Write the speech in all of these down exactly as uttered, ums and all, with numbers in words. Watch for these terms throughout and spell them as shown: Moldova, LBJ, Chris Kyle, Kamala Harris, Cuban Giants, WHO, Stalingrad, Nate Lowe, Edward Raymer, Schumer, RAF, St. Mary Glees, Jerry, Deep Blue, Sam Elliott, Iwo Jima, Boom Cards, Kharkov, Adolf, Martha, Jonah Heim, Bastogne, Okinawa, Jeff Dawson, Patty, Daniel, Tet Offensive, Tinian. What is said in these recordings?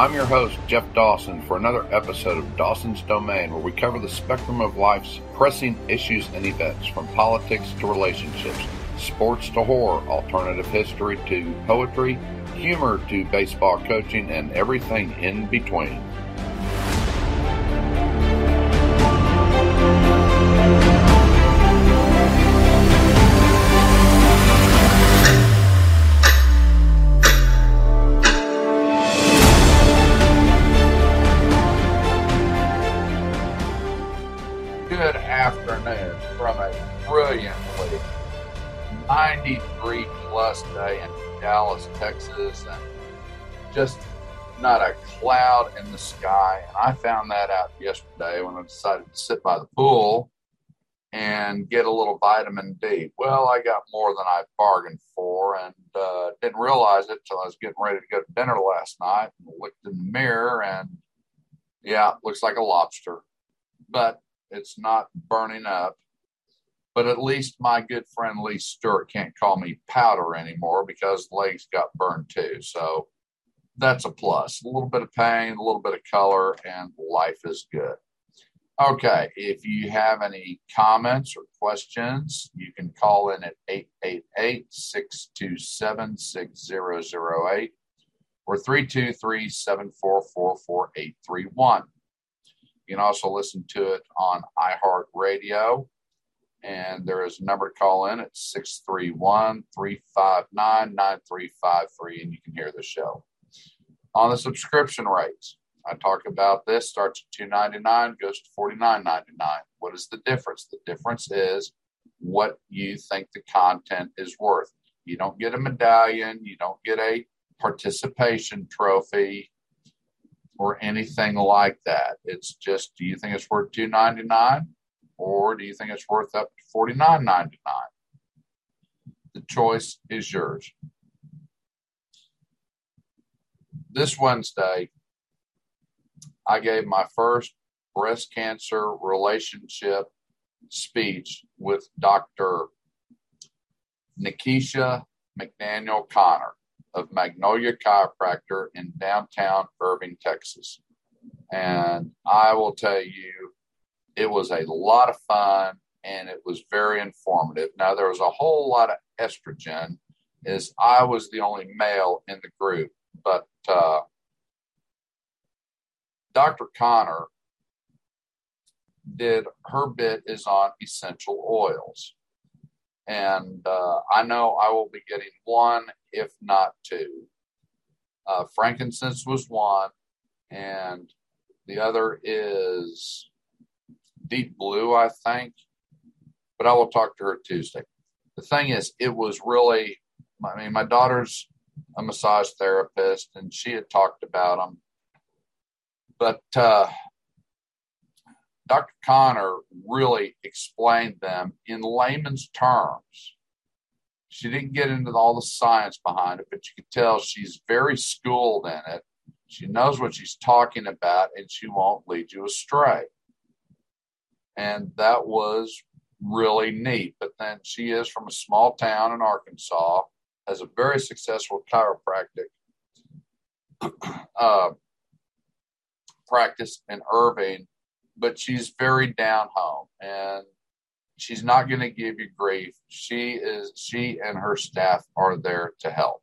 I'm your host, Jeff Dawson, for another episode of Dawson's Domain, where we cover the spectrum of life's pressing issues and events, from politics to relationships, sports to horror, alternative history to poetry, humor to baseball coaching, and everything in between. Day in Dallas, Texas, and just not a cloud in the sky. And I found that out yesterday when I decided to sit by the pool and get a little vitamin D. Well, I got more than I bargained for, and uh, didn't realize it till I was getting ready to go to dinner last night and looked in the mirror, and yeah, it looks like a lobster, but it's not burning up. But at least my good friend Lee Stewart can't call me powder anymore because legs got burned too. So that's a plus. A little bit of pain, a little bit of color, and life is good. Okay, if you have any comments or questions, you can call in at eight eight eight, six two seven, six zero zero eight or three two three, seven four four, four eight three one. You can also listen to it on iHeartRadio. And there is a number to call in at six three one, three five nine, nine three five three, and you can hear the show. On the subscription rates, I talk about this. Starts at two ninety-nine, goes to forty-nine ninety-nine. What is the difference? The difference is what you think the content is worth. You don't get a medallion. You don't get a participation trophy or anything like that. It's just, do you think it's worth two ninety-nine? Or do you think it's worth up to forty-nine ninety-nine? The choice is yours. This Wednesday, I gave my first breast cancer relationship speech with Doctor Nikisha McDaniel-Connor of Magnolia Chiropractor in downtown Irving, Texas. And I will tell you, it was a lot of fun, and it was very informative. Now, there was a whole lot of estrogen, as I was the only male in the group. But uh, Doctor Connor did her bit is on essential oils. And uh, I know I will be getting one, if not two. Uh, frankincense was one, and the other is Deep Blue, I think, but I will talk to her Tuesday. The thing is, it was really, I mean, my daughter's a massage therapist, and she had talked about them, but uh, Doctor Connor really explained them in layman's terms. She didn't get into all the science behind it, but you could tell she's very schooled in it. She knows what she's talking about, and she won't lead you astray. And that was really neat. But then she is from a small town in Arkansas, has a very successful chiropractic uh, practice in Irving, but she's very down home, and she's not going to give you grief. She is. She and her staff are there to help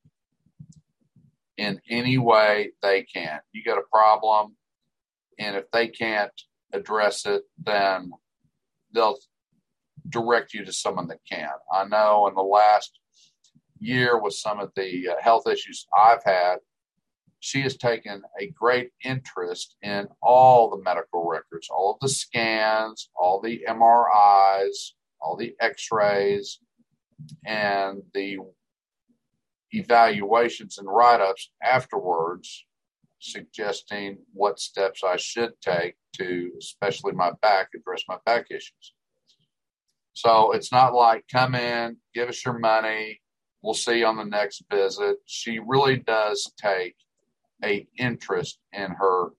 in any way they can. You got a problem, and if they can't address it, then they'll direct you to someone that can. I know in the last year with some of the health issues I've had, she has taken a great interest in all the medical records, all of the scans, all the M R Is, all the x-rays, and the evaluations and write-ups afterwards, suggesting what steps I should take to, especially my back, address my back issues. So it's not like, come in, give us your money, we'll see you on the next visit. She really does take a interest in her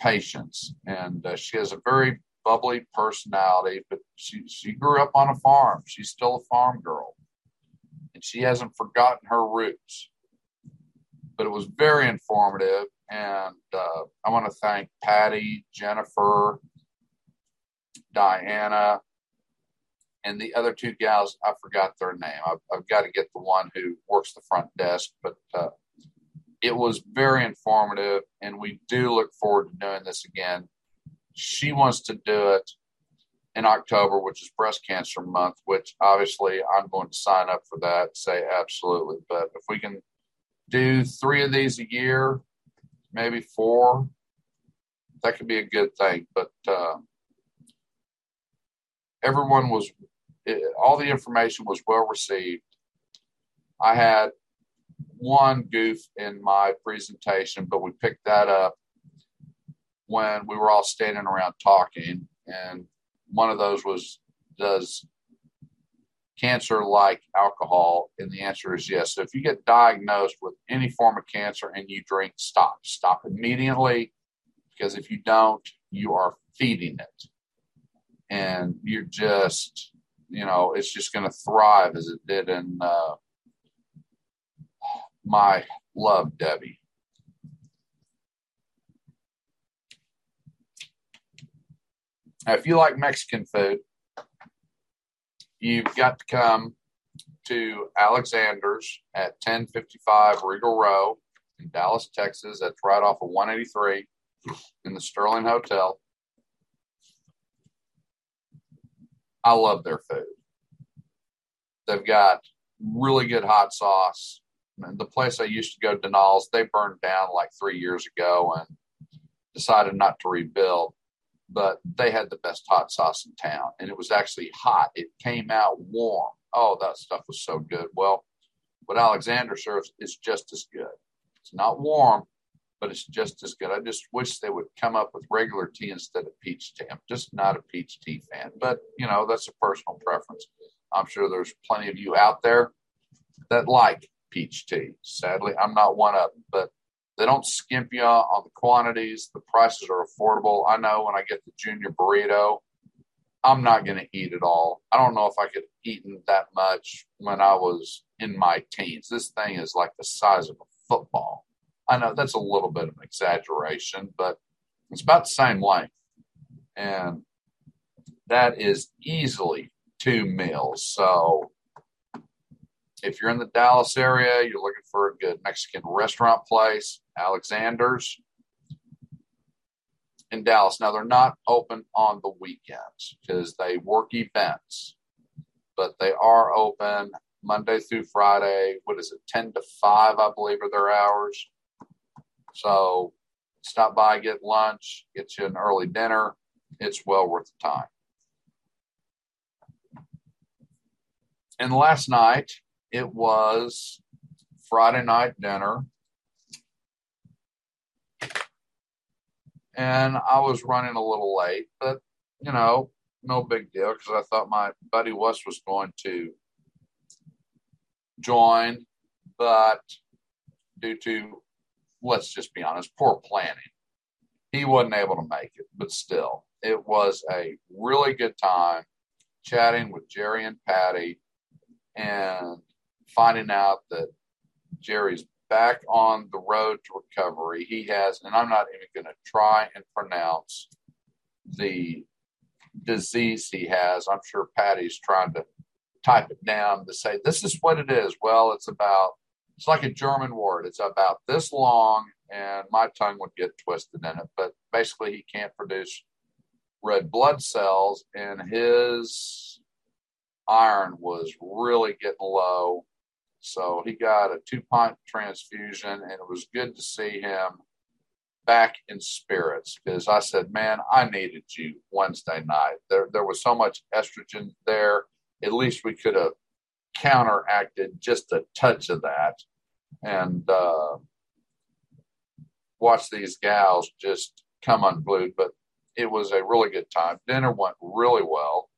patients. And uh, she has a very bubbly personality, but she, she grew up on a farm. She's still a farm girl. And she hasn't forgotten her roots. But it was very informative, And uh, I want to thank Patty, Jennifer, Diana, and the other two gals. I forgot their name. I've, I've got to get the one who works the front desk, but uh, it was very informative, and we do look forward to doing this again. She wants to do it in October, which is Breast Cancer Month, which obviously I'm going to sign up for that, say absolutely. But if we can do three of these a year, maybe four, that could be a good thing. But uh, everyone was, it, all the information was well received. I had one goof in my presentation, but we picked that up when we were all standing around talking. And one of those was, does cancer like alcohol? And the answer is yes. So if you get diagnosed with any form of cancer and you drink, stop. Stop immediately, because if you don't, you are feeding it. And you're just, you know, it's just going to thrive as it did in uh, my love, Debbie. Now, if you like Mexican food, you've got to come to Alexander's at ten fifty-five Regal Row in Dallas, Texas. That's right off of one eighty-three in the Sterling Hotel. I love their food. They've got really good hot sauce. And the place I used to go, Denal's, they burned down like three years ago and decided not to rebuild. But they had the best hot sauce in town, and it was actually hot. It came out warm. Oh, that stuff was so good. Well, what Alexander serves is just as good. It's not warm, but it's just as good. I just wish they would come up with regular tea instead of peach tea. I'm just not a peach tea fan, but, you know, that's a personal preference. I'm sure there's plenty of you out there that like peach tea. Sadly, I'm not one of them, but they don't skimp you on the quantities. The prices are affordable. I know when I get the junior burrito, I'm not going to eat it all. I don't know if I could eat that much when I was in my teens. This thing is like the size of a football. I know that's a little bit of an exaggeration, but it's about the same length. And that is easily two meals. So if you're in the Dallas area, you're looking for a good Mexican restaurant place, Alexander's in Dallas. Now, they're not open on the weekends because they work events, but they are open Monday through Friday. What is it, ten to five, I believe, are their hours. So stop by, get lunch, get you an early dinner. It's well worth the time. And last night, it was Friday night dinner, and I was running a little late, but, you know, no big deal, because I thought my buddy Wes was going to join, but due to, let's just be honest, poor planning, he wasn't able to make it. But still, it was a really good time chatting with Jerry and Patty and finding out that Jerry's back on the road to recovery. He has, and I'm not even going to try and pronounce the disease he has. I'm sure Patty's trying to type it down to say, this is what it is. Well, it's about, it's like a German word. It's about this long, and my tongue would get twisted in it. But basically, he can't produce red blood cells, and his iron was really getting low. So he got a two-pint transfusion, and it was good to see him back in spirits, because I said, man, I needed you Wednesday night. There there was so much estrogen there. At least we could have counteracted just a touch of that and uh, watch these gals just come unglued. But it was a really good time. Dinner went really well.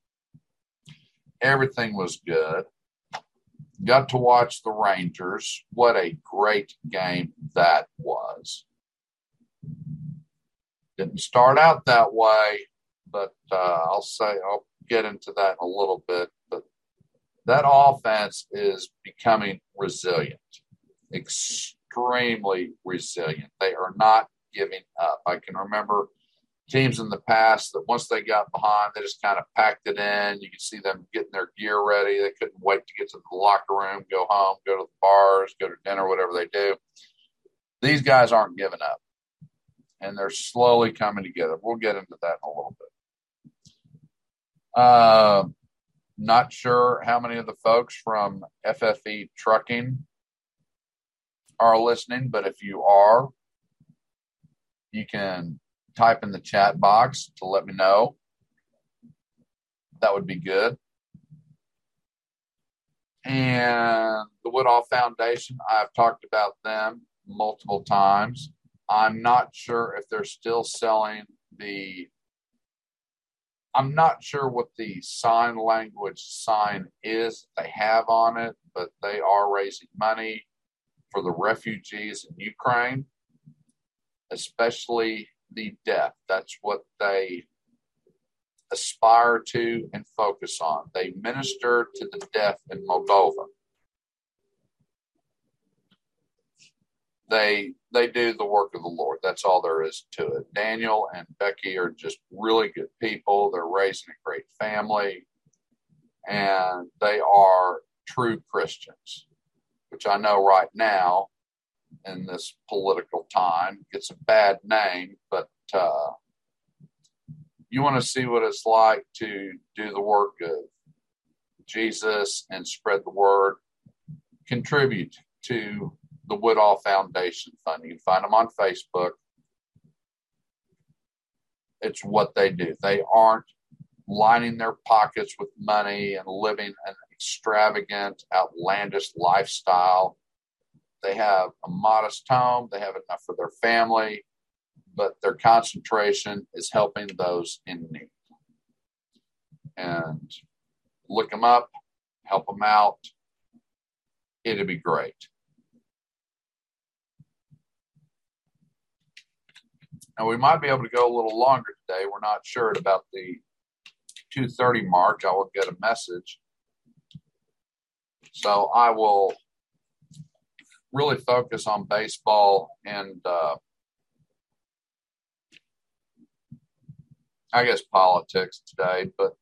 Everything was good. Got to watch the Rangers. What a great game that was. Didn't start out that way, but uh, I'll say I'll get into that in a little bit. But that offense is becoming resilient. Ex- extremely resilient. They are not giving up. I can remember teams in the past that once they got behind, they just kind of packed it in. You could see them getting their gear ready. They couldn't wait to get to the locker room, go home, go to the bars, go to dinner, whatever they do. These guys aren't giving up, and they're slowly coming together. We'll get into that in a little bit. Uh, not sure how many of the folks from F F E Trucking are listening, but if you are, you can type in the chat box to let me know. That would be good. And the Woodall Foundation, I've talked about them multiple times. I'm not sure if they're still selling the, I'm not sure what the sign language sign is that they have on it, but they are raising money for the refugees in Ukraine, especially the deaf. That's what they aspire to and focus on. They minister to the deaf in Moldova. They they do the work of the Lord. That's all there is to it. Daniel and Becky are just really good people. They're raising a great family, and they are true Christians, which I know right now in this political time gets a bad name, but uh, you want to see what it's like to do the work of Jesus and spread the word. Contribute to the Woodall Foundation Fund. You can find them on Facebook. It's what they do. They aren't lining their pockets with money and living an extravagant, outlandish lifestyle. They have a modest home. They have enough for their family, but their concentration is helping those in need. And look them up, help them out. It'd be great. Now, we might be able to go a little longer today. We're not sure. At about the two thirty mark, I will get a message. So I will really focus on baseball, and uh, I guess politics today, but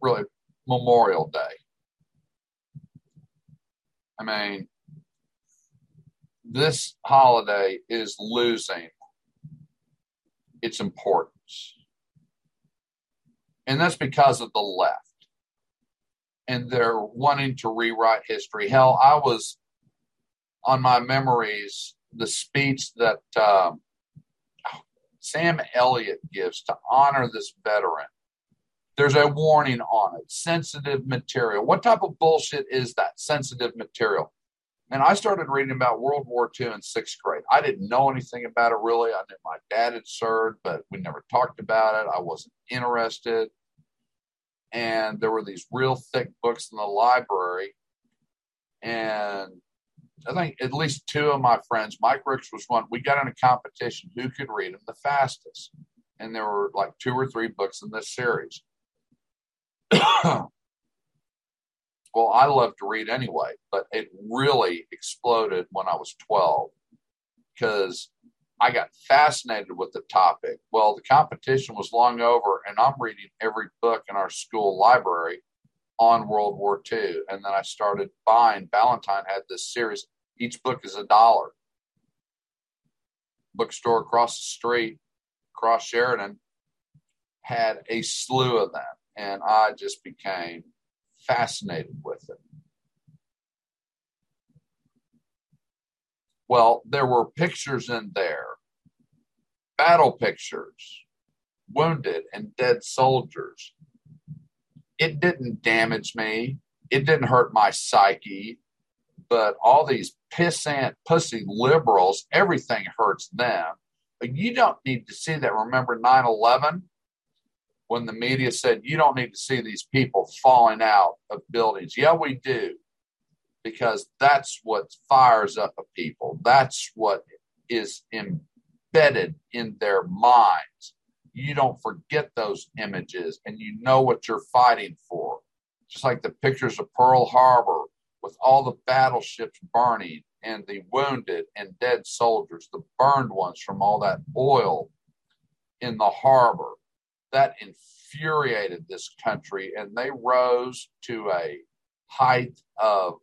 really Memorial Day. I mean, this holiday is losing its importance. And that's because of the left. And they're wanting to rewrite history. Hell, I was on my memories, the speech that um, Sam Elliott gives to honor this veteran. There's a warning on it. Sensitive material. What type of bullshit is that? Sensitive material. And I started reading about World War Two in sixth grade. I didn't know anything about it, really. I knew my dad had served, but we never talked about it. I wasn't interested. And there were these real thick books in the library. And I think at least two of my friends, Mike Ricks was one, we got in a competition who could read them the fastest. And there were like two or three books in this series. Well, I love to read anyway, but it really exploded when I was twelve because I got fascinated with the topic. Well, the competition was long over, and I'm reading every book in our school library on World War Two. And then I started buying. Valentine had this series. Each book is a dollar. Bookstore across the street, across Sheridan, had a slew of them. And I just became fascinated with it. Well, there were pictures in there, battle pictures, wounded and dead soldiers. It didn't damage me. It didn't hurt my psyche. But all these pissant, pussy liberals, everything hurts them. But you don't need to see that. Remember nine eleven? When the media said, you don't need to see these people falling out of buildings. Yeah, we do, because that's what fires up a people. That's what is embedded in their minds. You don't forget those images, and you know what you're fighting for. Just like the pictures of Pearl Harbor with all the battleships burning and the wounded and dead soldiers, the burned ones from all that oil in the harbor. That infuriated this country, and they rose to a height of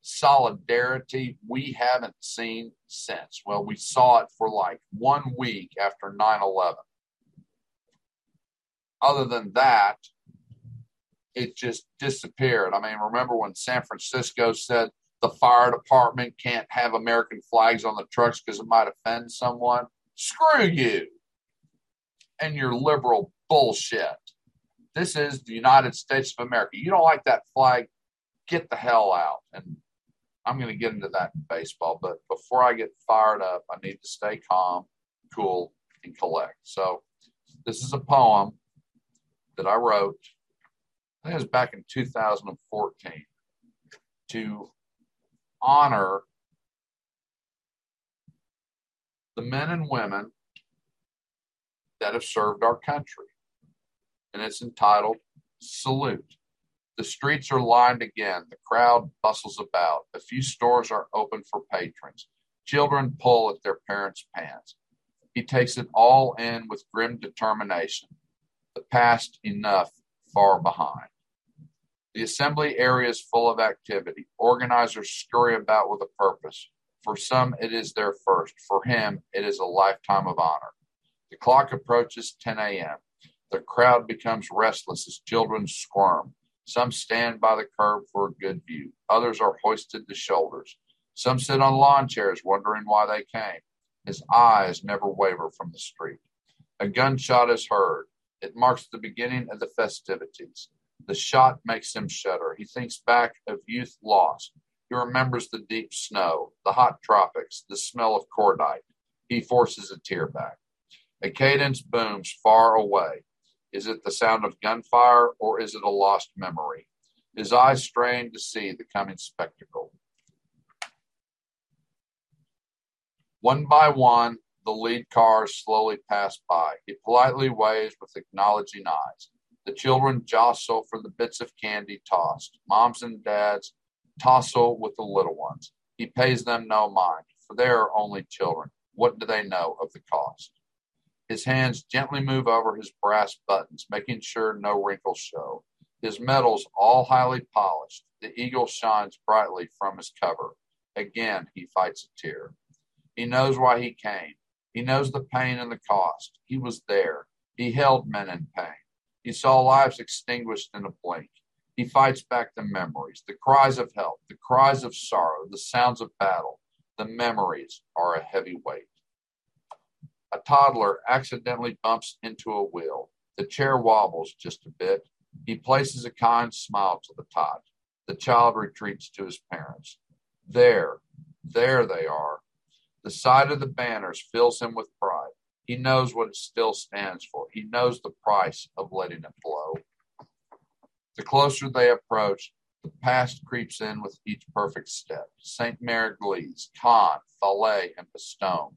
solidarity we haven't seen since. Well, we saw it for like one week after nine eleven. Other than that, it just disappeared. I mean, remember when San Francisco said the fire department can't have American flags on the trucks because it might offend someone? Screw you and your liberal bullshit. This is the United States of America. You don't like that flag? Get the hell out. And I'm going to get into that in baseball, but before I get fired up, I need to stay calm, cool, and collect. So this is a poem that I wrote. I think it was back in two thousand fourteen to honor the men and women that have served our country. And it's entitled, Salute. The streets are lined again. The crowd bustles about. A few stores are open for patrons. Children pull at their parents' pants. He takes it all in with grim determination. The past enough far behind. The assembly area is full of activity. Organizers scurry about with a purpose. For some, it is their first. For him, it is a lifetime of honor. The clock approaches ten a.m. The crowd becomes restless as children squirm. Some stand by the curb for a good view. Others are hoisted to shoulders. Some sit on lawn chairs wondering why they came. His eyes never waver from the street. A gunshot is heard. It marks the beginning of the festivities. The shot makes him shudder. He thinks back of youth lost. He remembers the deep snow, the hot tropics, the smell of cordite. He forces a tear back. A cadence booms far away. Is it the sound of gunfire, or is it a lost memory? His eyes strain to see the coming spectacle. One by one, the lead cars slowly pass by. He politely waves with acknowledging eyes. The children jostle for the bits of candy tossed. Moms and dads tussle with the little ones. He pays them no mind, for they are only children. What do they know of the cost? His hands gently move over his brass buttons, making sure no wrinkles show. His medals all highly polished. The eagle shines brightly from his cover. Again, he fights a tear. He knows why he came. He knows the pain and the cost. He was there. He held men in pain. He saw lives extinguished in a blink. He fights back the memories, the cries of help, the cries of sorrow, the sounds of battle. The memories are a heavy weight. A toddler accidentally bumps into a wheel. The chair wobbles just a bit. He places a kind smile to the tot. The child retreats to his parents. There, there they are. The sight of the banners fills him with pride. He knows what it still stands for. He knows the price of letting it blow. The closer they approach, the past creeps in with each perfect step. Saint Mary Glees, Cannes, Falaise, and Bastogne.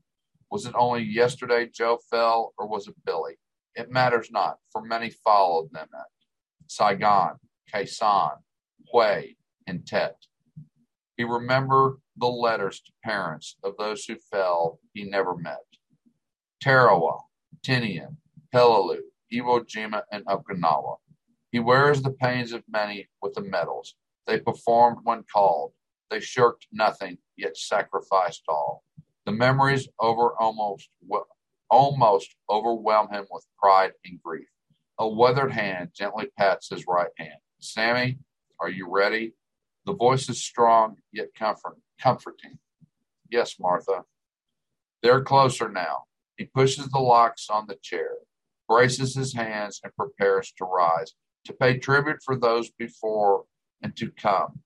Was it only yesterday Joe fell, or was it Billy? It matters not, for many followed them at Saigon, Quezon, Hue, and Tet. He remembered the letters to parents of those who fell he never met. Tarawa, Tinian, Peleliu, Iwo Jima, and Okinawa. He wears the pains of many with the medals. They performed when called. They shirked nothing, yet sacrificed all. The memories over almost almost overwhelm him with pride and grief. A weathered hand gently pats his right hand. Sammy, are you ready? The voice is strong, yet comfort, comforting. Yes, Martha. They're closer now. He pushes the locks on the chair, braces his hands, and prepares to rise, to pay tribute for those before and to come.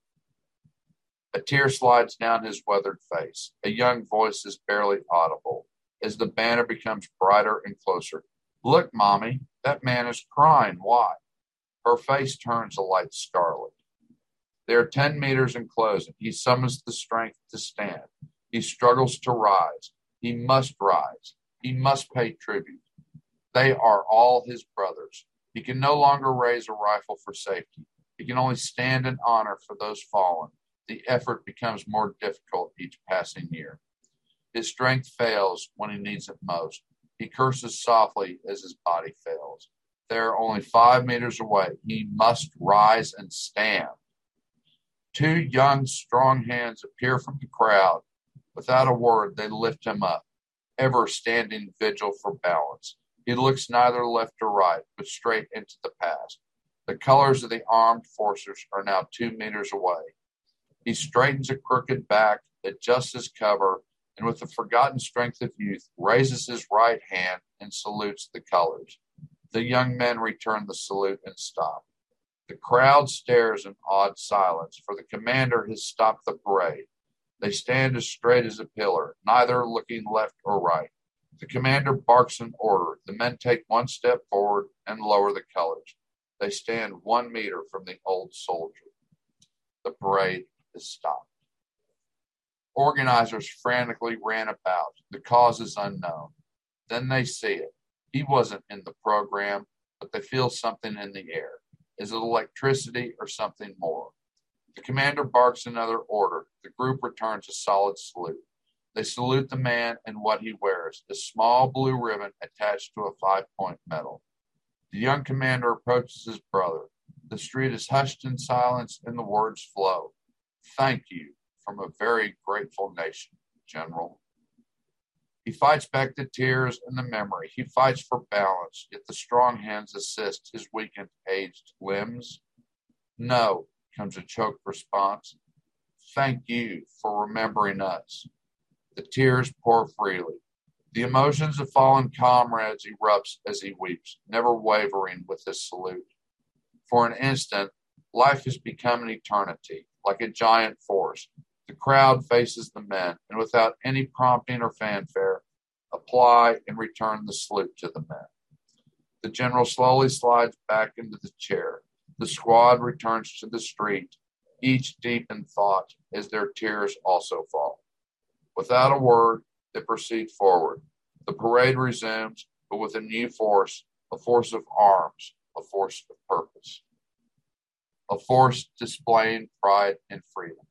A tear slides down his weathered face. A young voice is barely audible as the banner becomes brighter and closer. Look, Mommy, that man is crying. Why? Her face turns a light scarlet. They are ten meters in closing. He summons the strength to stand. He struggles to rise. He must rise. He must pay tribute. They are all his brothers. He can no longer raise a rifle for safety. He can only stand in honor for those fallen. the effort becomes more difficult each passing year. His strength fails when he needs it most. He curses softly as his body fails. They are only five meters away. He must rise and stand. Two young, strong hands appear from the crowd. Without a word, they lift him up, ever standing vigil for balance. He looks neither left or right, but straight into the past. The colors of the armed forces are now two meters away. He straightens a crooked back, adjusts his cover, and with the forgotten strength of youth, raises his right hand and salutes the colors. The young men return the salute and stop. The crowd stares in awed silence, for the commander has stopped the parade. They stand as straight as a pillar, neither looking left or right. The commander barks an order. The men take one step forward and lower the colors. They stand one meter from the old soldier. The parade is stopped. Organizers frantically ran about. The cause is unknown. Then they see it. He wasn't in the program, but they feel something in the air. Is it electricity or something more? The commander barks another order. The group returns a solid salute. They salute the man and what he wears, a small blue ribbon attached to a five-point medal. The young commander approaches his brother. The street is hushed in silence and the words flow. Thank you from a very grateful nation, General. He fights back the tears and the memory. He fights for balance, yet the strong hands assist his weakened, aged limbs. No, comes a choked response. Thank you for remembering us. The tears pour freely. The emotions of fallen comrades erupts as he weeps, never wavering with his salute. For an instant, life has become an eternity, like a giant force. The crowd faces the men, and without any prompting or fanfare, apply and return the salute to the men. The general slowly slides back into the chair. The squad returns to the street, each deep in thought, as their tears also fall. Without a word, they proceed forward. The parade resumes, but with a new force, a force of arms, a force of purpose, a force displaying pride and freedom.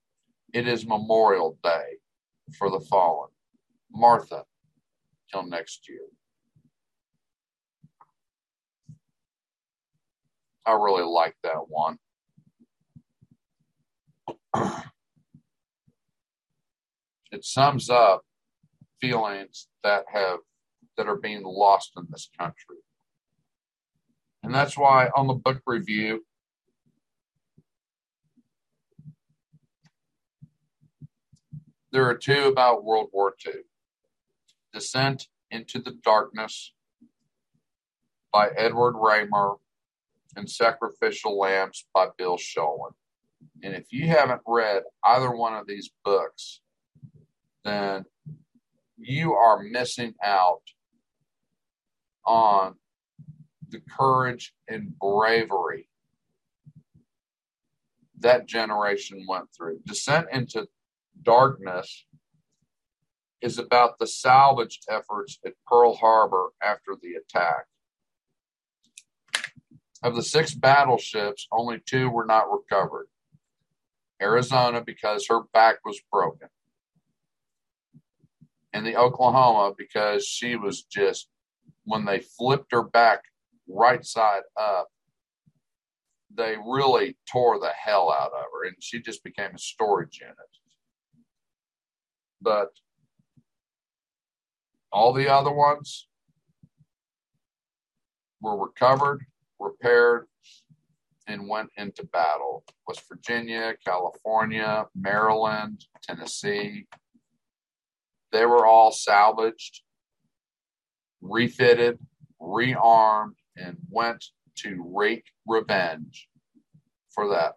It is Memorial Day for the fallen. Martha, till next year. I really like that one. It sums up feelings that have that are being lost in this country. And that's why on the book review, there are two about World War Two. Descent into the Darkness by Edward Raymer and Sacrificial Lambs by Bill Scholin. And if you haven't read either one of these books, then you are missing out on the courage and bravery that generation went through. Descent into Darkness is about the salvage efforts at Pearl Harbor after the attack. Of the six battleships, only two were not recovered. Arizona, because her back was broken, and the Oklahoma, because she was just, when they flipped her back right side up, they really tore the hell out of her, and she just became a storage unit. But all the other ones were recovered, repaired, and went into battle. West Virginia, California, Maryland, Tennessee. They were all salvaged, refitted, rearmed, and went to wreak revenge for that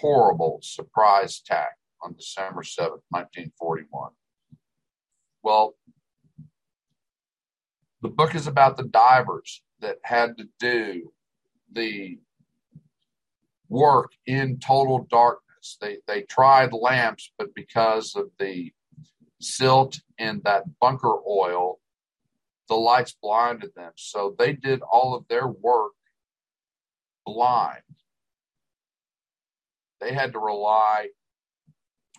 horrible surprise attack on December seventh, nineteen forty-one. Well, the book is about the divers that had to do the work in total darkness. They they tried lamps, but because of the silt and that bunker oil, the lights blinded them. So they did all of their work blind. They had to rely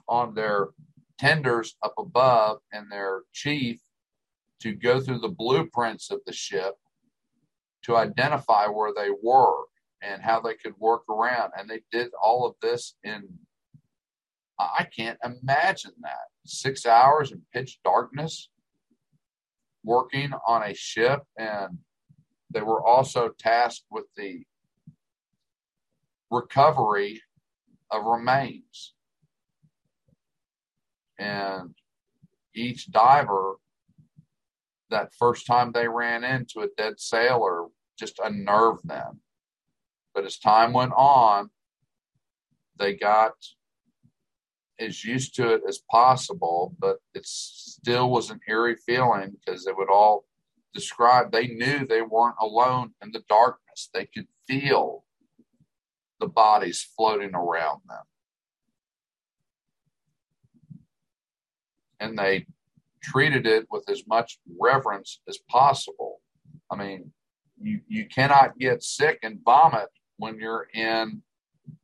on their tenders up above and their chief to go through the blueprints of the ship to identify where they were and how they could work around. And they did all of this in, I can't imagine that, six hours in pitch darkness working on a ship. And they were also tasked with the recovery of remains. And each diver, that first time they ran into a dead sailor, just unnerved them. But as time went on, they got as used to it as possible, but it still was an eerie feeling because it would all describe, they knew they weren't alone in the darkness. They could feel the bodies floating around them. And they treated it with as much reverence as possible. I mean, you, you cannot get sick and vomit when you're in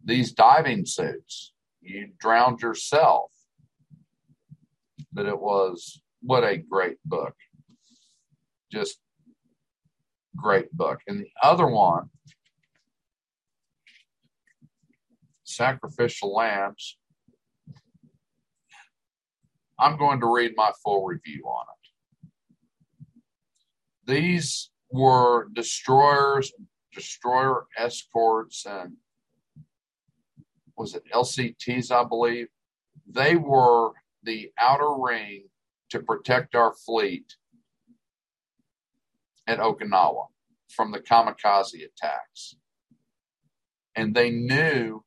these diving suits. You drowned yourself. But it was, what a great book. Just great book. And the other one, Sacrificial Lambs, I'm going to read my full review on it. These were destroyers, destroyer escorts, and was it L C Ts, I believe? They were the outer ring to protect our fleet at Okinawa from the kamikaze attacks. And they knew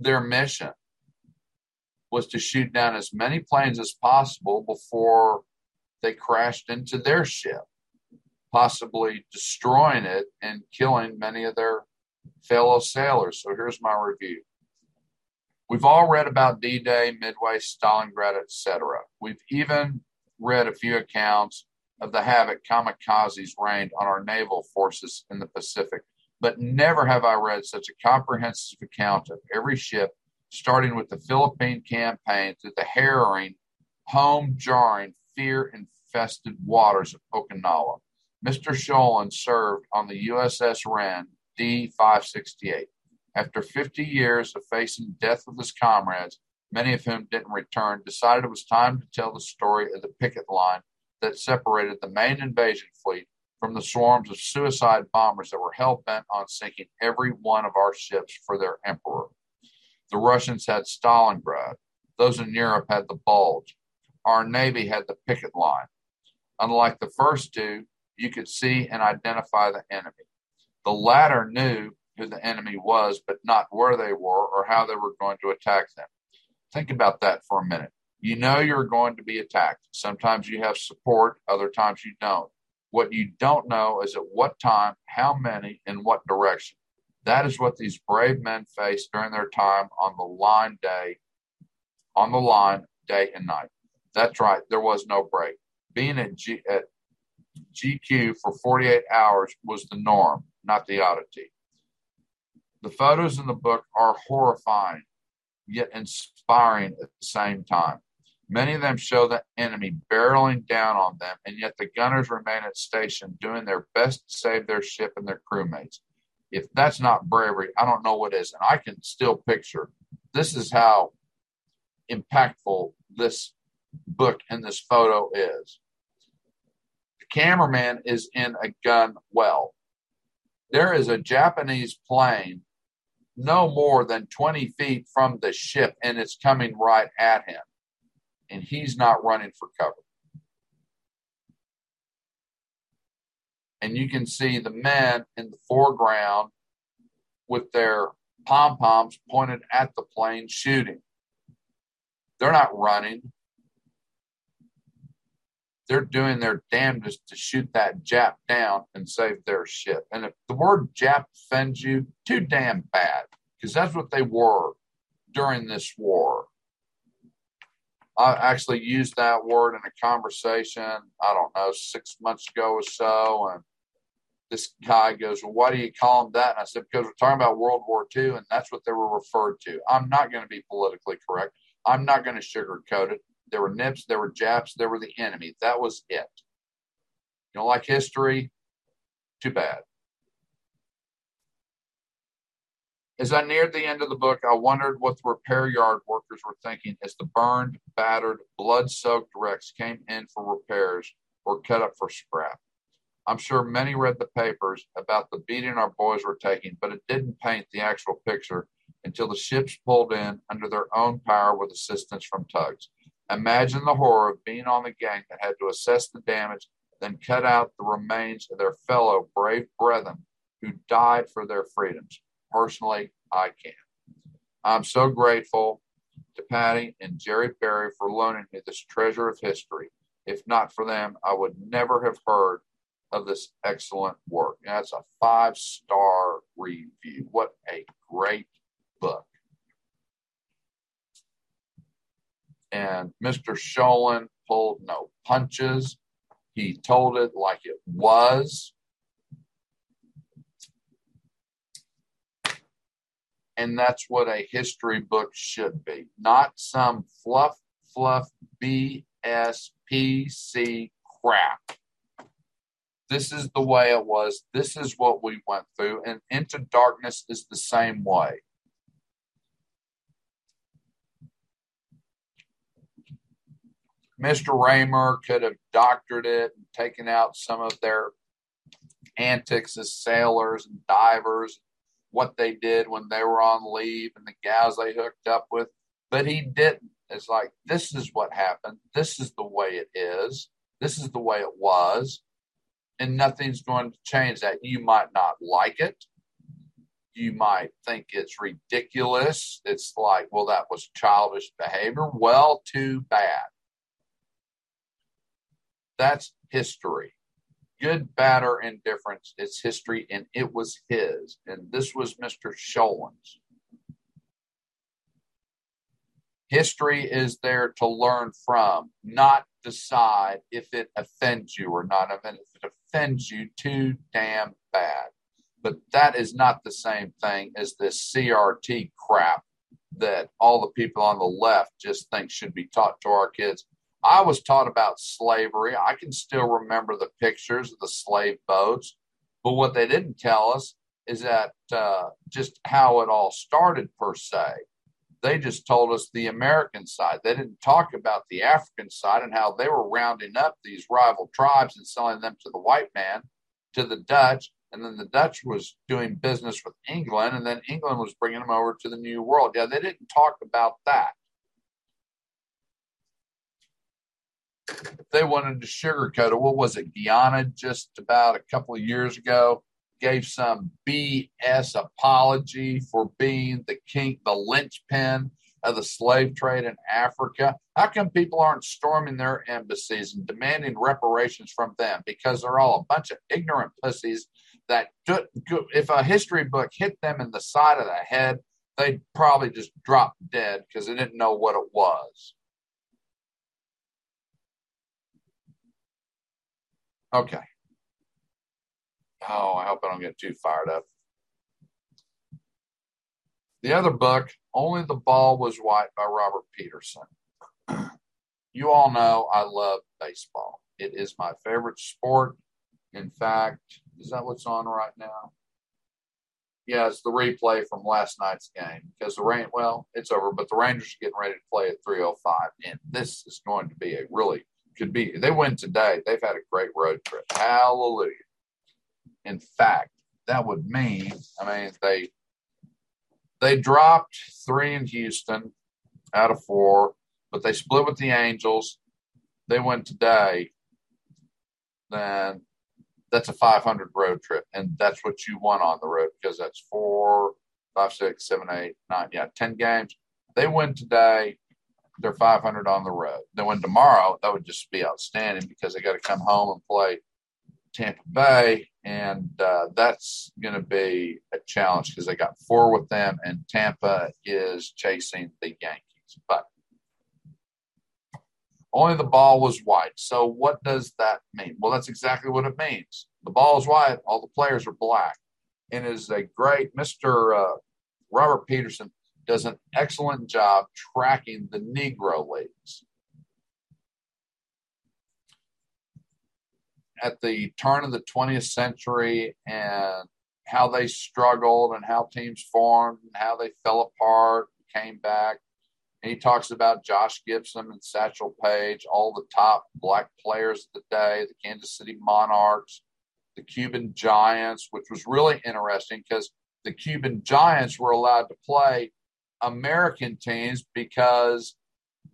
their mission was to shoot down as many planes as possible before they crashed into their ship, possibly destroying it and killing many of their fellow sailors. So here's my review. We've all read about D-Day, Midway, Stalingrad, et cetera. We've even read a few accounts of the havoc kamikazes rained on our naval forces in the Pacific, but never have I read such a comprehensive account of every ship, starting with the Philippine campaign through the harrowing, home-jarring, fear-infested waters of Okinawa. Mister Sholin served on the U S S Wren D five sixty-eight. After fifty years of facing death with his comrades, many of whom didn't return, decided it was time to tell the story of the picket line that separated the main invasion fleet from the swarms of suicide bombers that were hell-bent on sinking every one of our ships for their emperor. The Russians had Stalingrad. Those in Europe had the Bulge. Our Navy had the picket line. Unlike the first two, you could see and identify the enemy. The latter knew who the enemy was, but not where they were or how they were going to attack them. Think about that for a minute. You know you're going to be attacked. Sometimes you have support, other times you don't. What you don't know is at what time, how many, and what direction. That is what these brave men faced during their time on the line day, on the line day and night. That's right. There was no break. Being at, G, at G Q for forty-eight hours was the norm, not the oddity. The photos in the book are horrifying, yet inspiring at the same time. Many of them show the enemy barreling down on them, and yet the gunners remain at station doing their best to save their ship and their crewmates. If that's not bravery, I don't know what is. And I can still picture, this is how impactful this book and this photo is. The cameraman is in a gun well. There is a Japanese plane no more than twenty feet from the ship, and it's coming right at him. And he's not running for cover. And you can see the men in the foreground with their pom-poms pointed at the plane shooting. They're not running. They're doing their damnedest to shoot that Jap down and save their ship. And if the word Jap offends you, too damn bad, because that's what they were during this war. I actually used that word in a conversation, I don't know, six months ago or so, and this guy goes, well, why do you call them that? And I said, because we're talking about World War Two, and that's what they were referred to. I'm not going to be politically correct. I'm not going to sugarcoat it. There were N I Ps, there were Japs, there were the enemy. That was it. You don't like history? Too bad. As I neared the end of the book, I wondered what the repair yard workers were thinking as the burned, battered, blood-soaked wrecks came in for repairs or cut up for scrap. I'm sure many read the papers about the beating our boys were taking, but it didn't paint the actual picture until the ships pulled in under their own power with assistance from tugs. Imagine the horror of being on the gang that had to assess the damage, then cut out the remains of their fellow brave brethren who died for their freedoms. Personally, I can. I'm so grateful to Patty and Jerry Berry for loaning me this treasure of history. If not for them, I would never have heard of this excellent work. And that's a five-star review. What a great book. And Mister Sholin pulled no punches. He told it like it was. And that's what a history book should be. Not some fluff, fluff, B S, P C crap. This is the way it was. This is what we went through. And Into Darkness is the same way. Mister Raymer could have doctored it and taken out some of their antics as sailors and divers, what they did when they were on leave and the gals they hooked up with, but he didn't. It's like, this is what happened. This is the way it is. This is the way it was. And nothing's going to change that. You might not like it. You might think it's ridiculous. It's like, well, that was childish behavior. Well, too bad. That's history. Good, bad, or indifference, it's history, and it was his. And this was Mister Sholin's. History is there to learn from, not decide if it offends you or not. And if it offends you, too damn bad. But that is not the same thing as this C R T crap that all the people on the left just think should be taught to our kids. I was taught about slavery. I can still remember the pictures of the slave boats. But what they didn't tell us is that uh, just how it all started, per se. They just told us the American side. They didn't talk about the African side and how they were rounding up these rival tribes and selling them to the white man, to the Dutch. And then the Dutch was doing business with England. And then England was bringing them over to the New World. Yeah, they didn't talk about that. They wanted to sugarcoat it. What was it? Guyana, just about a couple of years ago, gave some B S apology for being the king, the linchpin of the slave trade in Africa. How come people aren't storming their embassies and demanding reparations from them? Because they're all a bunch of ignorant pussies that do, if a history book hit them in the side of the head, they'd probably just drop dead because they didn't know what it was. Okay. Oh, I hope I don't get too fired up. The other book, Only the Ball Was White by Robert Peterson. You all know I love baseball. It is my favorite sport. In fact, is that what's on right now? Yeah, it's the replay from last night's game. Because the rain, well, it's over, but the Rangers are getting ready to play at three oh five. And this is going to be a really could be. They win today. They've had a great road trip. Hallelujah. In fact, that would mean, I mean, they they dropped three in Houston out of four, but they split with the Angels. They win today. Then that's a five hundred road trip, and that's what you want on the road because that's four, five, six, seven, eight, nine, yeah, ten games. They win today. They're five hundred on the road. Then when tomorrow, that would just be outstanding because they got to come home and play Tampa Bay, and uh, that's going to be a challenge because they got four with them, and Tampa is chasing the Yankees. But Only the Ball Was White. So what does that mean? Well, that's exactly what it means. The ball is white. All the players are black. And it is a great, Mister Uh, Robert Peterson does an excellent job tracking the Negro leagues. At the turn of the twentieth century, and how they struggled and how teams formed and how they fell apart and came back. And he talks about Josh Gibson and Satchel Paige, all the top black players of the day, the Kansas City Monarchs, the Cuban Giants, which was really interesting because the Cuban Giants were allowed to play American teams because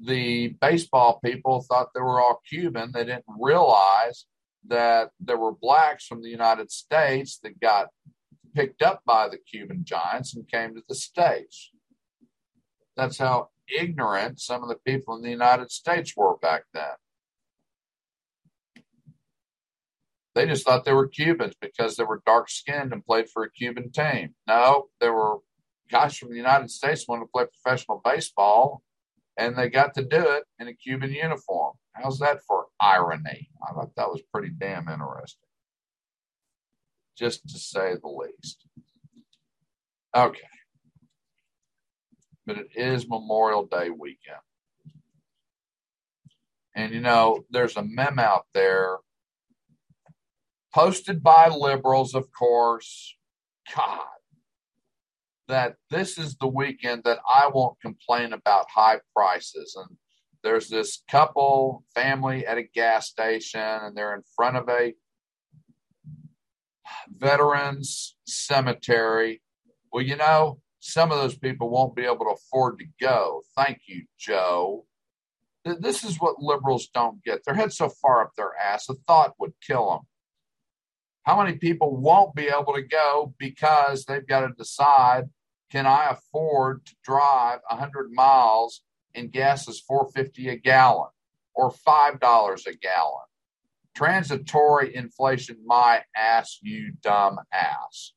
the baseball people thought they were all Cuban. They didn't realize that there were blacks from the United States that got picked up by the Cuban Giants and came to the States. That's how ignorant some of the people in the United States were back then. They just thought they were Cubans because they were dark-skinned and played for a Cuban team. No, they were guys from the United States wanted to play professional baseball, and they got to do it in a Cuban uniform. How's that for irony? I thought that was pretty damn interesting, just to say the least. Okay. But it is Memorial Day weekend. And, you know, there's a meme out there posted by liberals, of course, God, that this is the weekend that I won't complain about high prices. And there's this couple family at a gas station, and they're in front of a veterans cemetery. Well, you know, some of those people won't be able to afford to go. Thank you, Joe. This is what liberals don't get. Their head's so far up their ass, a thought would kill them. How many people won't be able to go because they've got to decide, can I afford to drive one hundred miles and gas is four dollars and fifty cents a gallon or five dollars a gallon? Transitory inflation, my ass, you dumb ass.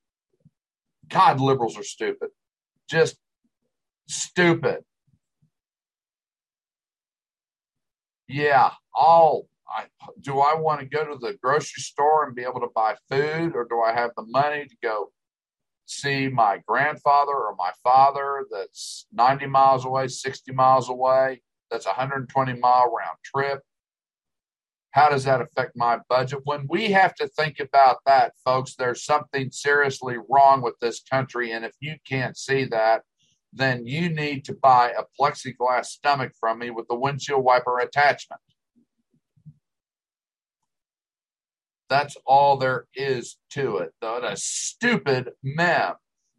God, liberals are stupid. Just stupid. Yeah, all. I, do I want to go to the grocery store and be able to buy food, or do I have the money to go see my grandfather or my father that's ninety miles away, sixty miles away, that's a one hundred twenty mile round trip? How does that affect my budget? When we have to think about that, folks, there's something seriously wrong with this country. And if you can't see that, then you need to buy a plexiglass stomach from me with the windshield wiper attachment. That's all there is to it, though. That's a stupid meme,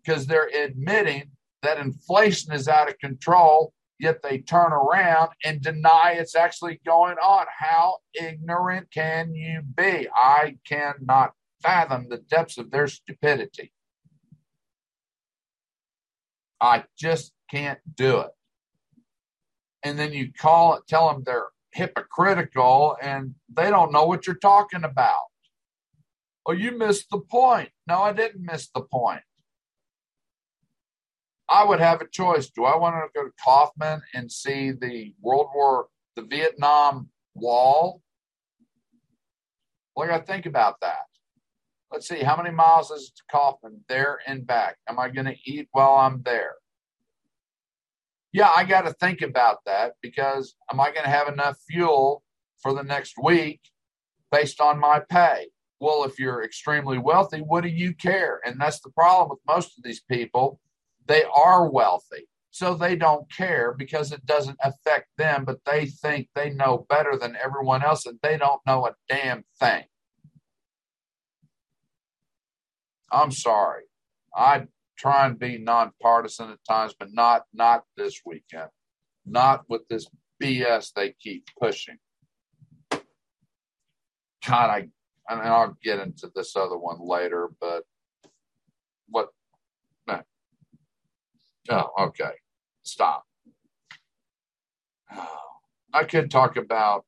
because they're admitting that inflation is out of control, yet they turn around and deny it's actually going on. How ignorant can you be? I cannot fathom the depths of their stupidity. I just can't do it. And then you call it, tell them they're hypocritical, and they don't know what you're talking about. Oh, you missed the point. No, I didn't miss the point. I would have a choice. Do I want to go to Kaufman and see the World War, the Vietnam Wall? Well, I got to think about that. Let's see, how many miles is it to Kaufman, there and back? Am I going to eat while I'm there? Yeah, I got to think about that, because am I going to have enough fuel for the next week based on my pay? Well, if you're extremely wealthy, what do you care? And that's the problem with most of these people. They are wealthy, so they don't care because it doesn't affect them, but they think they know better than everyone else, and they don't know a damn thing. I'm sorry. I try and be nonpartisan at times, but not, not this weekend. Not with this B S they keep pushing. God, I... And I'll get into this other one later, but what? No. Oh, okay. Stop. I could talk about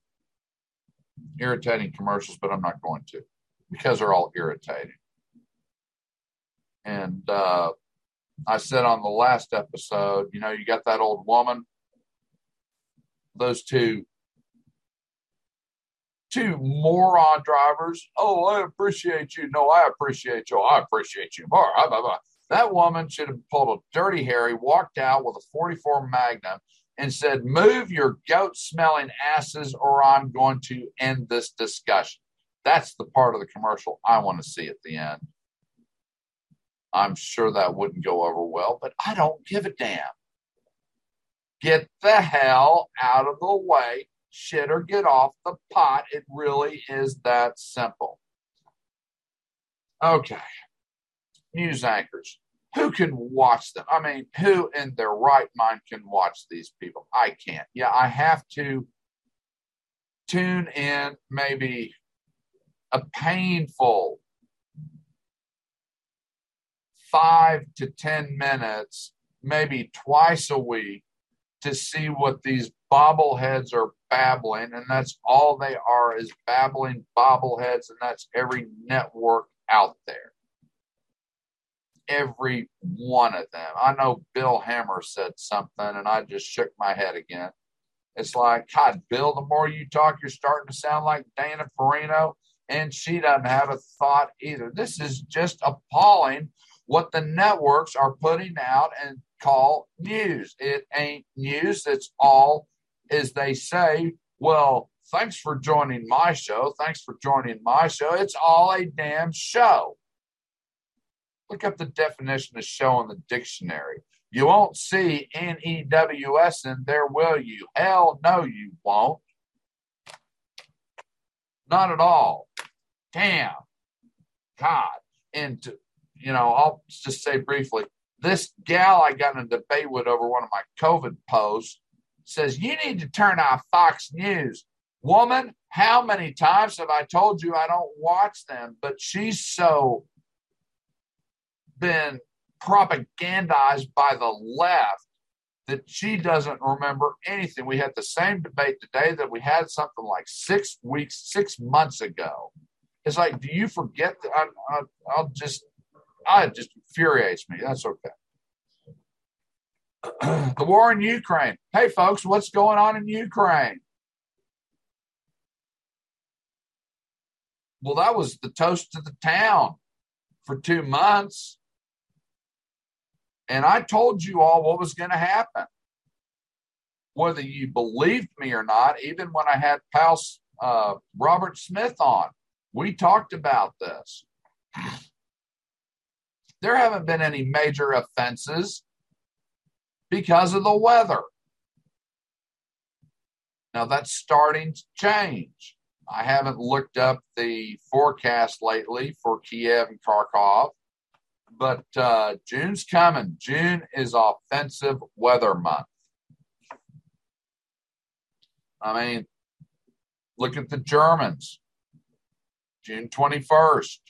irritating commercials, but I'm not going to, because they're all irritating. And uh, I said on the last episode, you know, you got that old woman, those two two moron drivers. Oh, I appreciate you. No, I appreciate you. I appreciate you more. Blah, blah, blah. That woman should have pulled a Dirty Harry, walked out with a forty-four Magnum, and said, move your goat-smelling asses or I'm going to end this discussion. That's the part of the commercial I want to see at the end. I'm sure that wouldn't go over well, but I don't give a damn. Get the hell out of the way. Shit or get off the pot. It really is that simple. Okay. News anchors. Who can watch them? I mean, who in their right mind can watch these people? I can't. Yeah, I have to tune in maybe a painful five to ten minutes, maybe twice a week, to see what these bobbleheads are babbling, and that's all they are is babbling bobbleheads, and that's every network out there. Every one of them. I know Bill Hammer said something, and I just shook my head again. It's like, God, Bill, the more you talk, you're starting to sound like Dana Perino, and she doesn't have a thought either. This is just appalling what the networks are putting out and call news. It ain't news. It's all, as they say, well, thanks for joining my show. Thanks for joining my show. It's all a damn show. Look up the definition of show in the dictionary. You won't see N E W S in there, will you? Hell no, you won't. Not at all. Damn. God. And, to, you know, I'll just say briefly, this gal I got in a debate with over one of my COVID posts says, you need to turn off Fox News. Woman, how many times have I told you I don't watch them? But she's so... been propagandized by the left that she doesn't remember anything. We had the same debate today that we had something like six weeks, six months ago. It's like, do you forget that? I, I, I'll just, I just infuriates me. That's okay. The war in Ukraine. Hey folks, what's going on in Ukraine? Well, that was the toast of the town for two months. And I told you all what was going to happen. Whether you believed me or not, even when I had pal uh, Robert Smith on, we talked about this. There haven't been any major offenses because of the weather. Now that's starting to change. I haven't looked up the forecast lately for Kiev and Kharkov, but uh, June's coming. June is offensive weather month. I mean, look at the Germans. June twenty-first,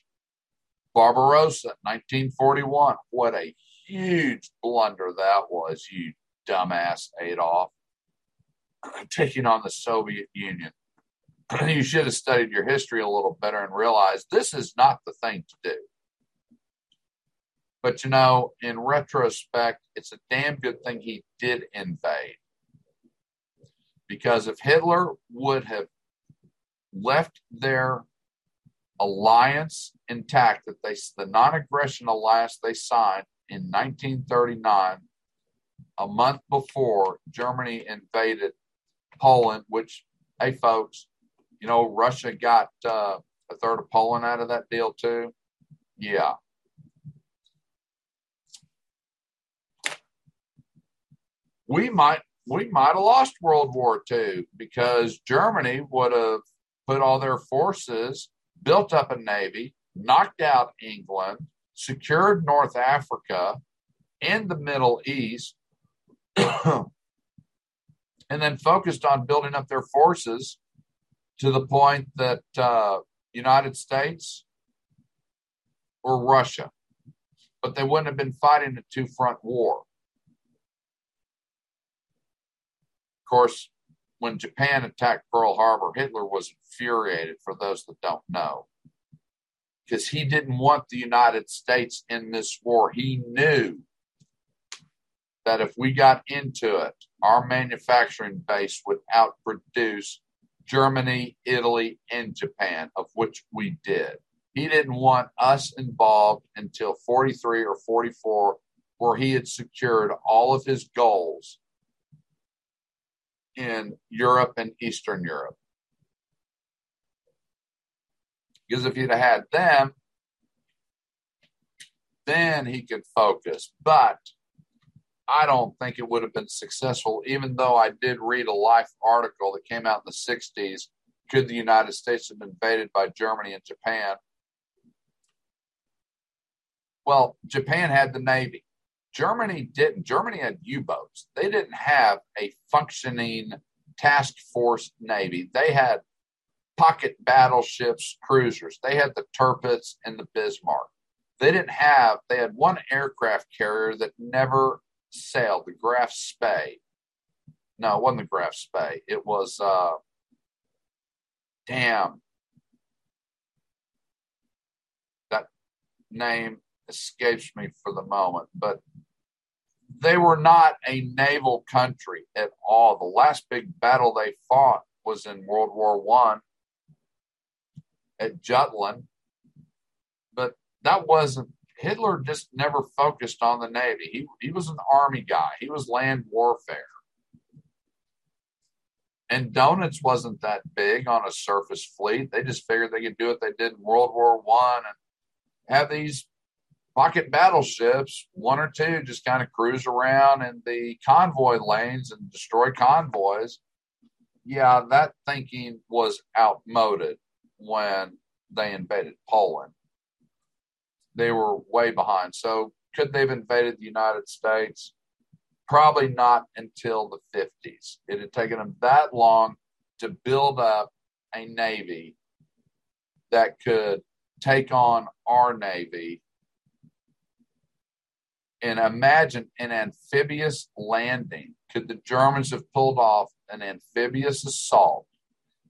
Barbarossa, nineteen forty-one. What a huge blunder that was, you dumbass Adolf, taking on the Soviet Union. You should have studied your history a little better and realized this is not the thing to do. But, you know, in retrospect, it's a damn good thing he did invade. Because if Hitler would have left their alliance intact, that they, the non-aggression alliance they signed in nineteen thirty-nine, a month before Germany invaded Poland, which, hey, folks, you know, Russia got uh, a third of Poland out of that deal, too. Yeah. We might we might have lost World War Two because Germany would have put all their forces, built up a navy, knocked out England, secured North Africa and the Middle East, and then focused on building up their forces to the point that uh, United States or Russia, but they wouldn't have been fighting a two-front war. Of course, when Japan attacked Pearl Harbor, Hitler was infuriated, for those that don't know, because he didn't want the United States in this war. He knew that if we got into it, our manufacturing base would outproduce Germany, Italy, and Japan, of which we did. He didn't want us involved until forty-three or forty-four, where he had secured all of his goals in Europe and Eastern Europe. Because if he'd had them, then he could focus. But I don't think it would have been successful, even though I did read a Life article that came out in the sixties. Could the United States have been invaded by Germany and Japan? Well, Japan had the Navy. Germany didn't. Germany had U-boats. They didn't have a functioning task force Navy. They had pocket battleships, cruisers. They had the Tirpitz and the Bismarck. They didn't have, they had one aircraft carrier that never sailed, the Graf Spee. No, it wasn't the Graf Spee. It was, uh, damn, that name escapes me for the moment, but they were not a naval country at all. The last big battle they fought was in World War One at Jutland, but that wasn't, Hitler just never focused on the Navy. He he was an army guy. He was land warfare. And Donitz wasn't that big on a surface fleet. They just figured they could do what they did in World War One and have these pocket battleships, one or two, just kind of cruise around in the convoy lanes and destroy convoys. Yeah, that thinking was outmoded when they invaded Poland. They were way behind. So could they have invaded the United States? Probably not until the fifties. It had taken them that long to build up a Navy that could take on our Navy and imagine an amphibious landing. Could the Germans have pulled off an amphibious assault,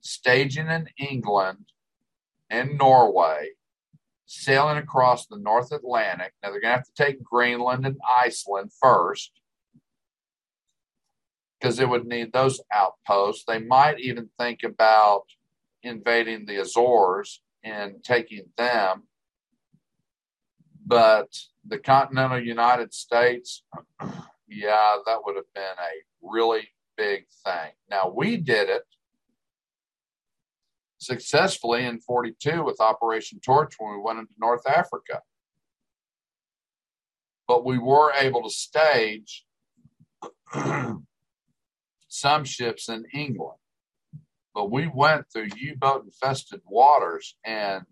staging in England and Norway, sailing across the North Atlantic? Now, they're going to have to take Greenland and Iceland first because they would need those outposts. They might even think about invading the Azores and taking them. But the continental United States, yeah, that would have been a really big thing. Now, we did it successfully in forty-two with Operation Torch when we went into North Africa. But we were able to stage some ships in England. But we went through U-boat infested waters, and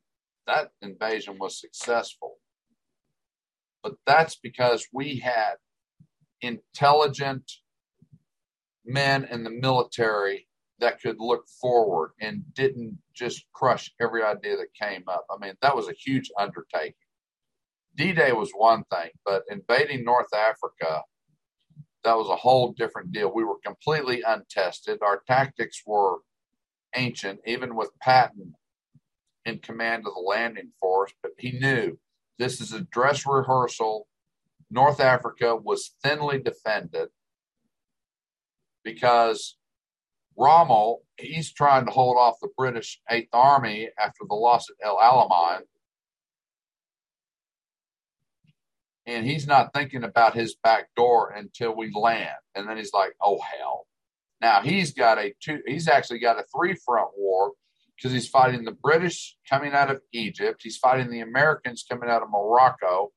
that invasion was successful. But that's because we had intelligent men in the military that could look forward and didn't just crush every idea that came up. I mean, that was a huge undertaking. D-Day was one thing, but invading North Africa, that was a whole different deal. We were completely untested. Our tactics were ancient, even with Patton in command of the landing force, but he knew this is a dress rehearsal. North Africa was thinly defended because Rommel, he's trying to hold off the British Eighth Army after the loss at El Alamein. And he's not thinking about his back door until we land. And then he's like, oh, hell. Now, he's got a two, he's actually got a three-front war because he's fighting the British coming out of Egypt. He's fighting the Americans coming out of Morocco.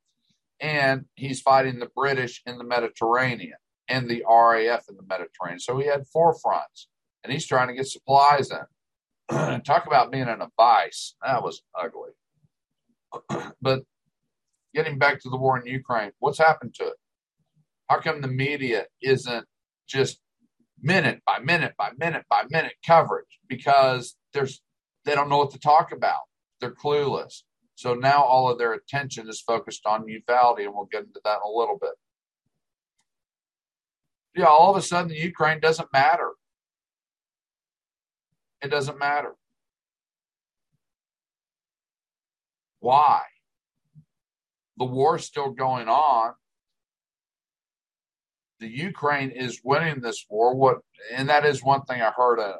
And he's fighting the British in the Mediterranean and the R A F in the Mediterranean. So he had four fronts. And he's trying to get supplies in. Talk about being in a vice. That was ugly. But getting back to the war in Ukraine, what's happened to it? How come the media isn't just minute by minute by minute by minute coverage? Because there's they don't know what to talk about. They're clueless. So now all of their attention is focused on neutrality, and we'll get into that in a little bit. Yeah, all of a sudden, the Ukraine doesn't matter. It doesn't matter. Why? The war's still going on. The Ukraine is winning this war. What? And that is one thing I heard a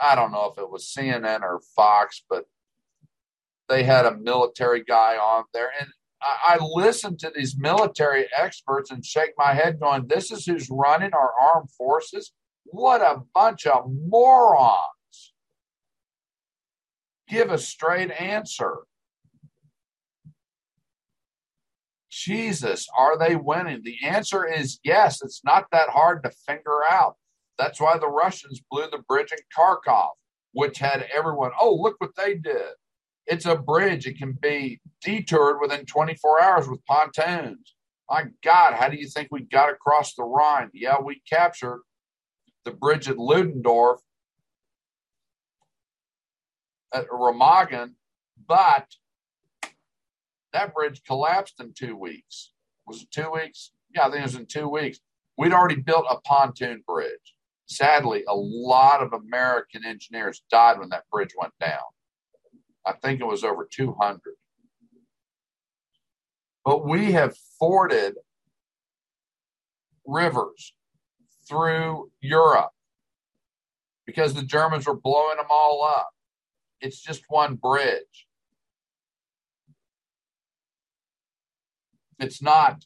I don't know if it was C N N or Fox, but they had a military guy on there. And I, I listened to these military experts and shake my head going, this is who's running our armed forces? What a bunch of morons. Give a straight answer. Jesus, are they winning? The answer is yes. It's not that hard to figure out. That's why the Russians blew the bridge in Kharkov, which had everyone, oh, look what they did. It's a bridge. It can be detoured within twenty-four hours with pontoons. My God, how do you think we got across the Rhine? Yeah, we captured the bridge at Ludendorff, at Remagen, but that bridge collapsed in two weeks. Was it two weeks? Yeah, I think it was in two weeks. We'd already built a pontoon bridge. Sadly, a lot of American engineers died when that bridge went down. I think it was over two hundred. But we have forded rivers through Europe because the Germans were blowing them all up. It's just one bridge. It's not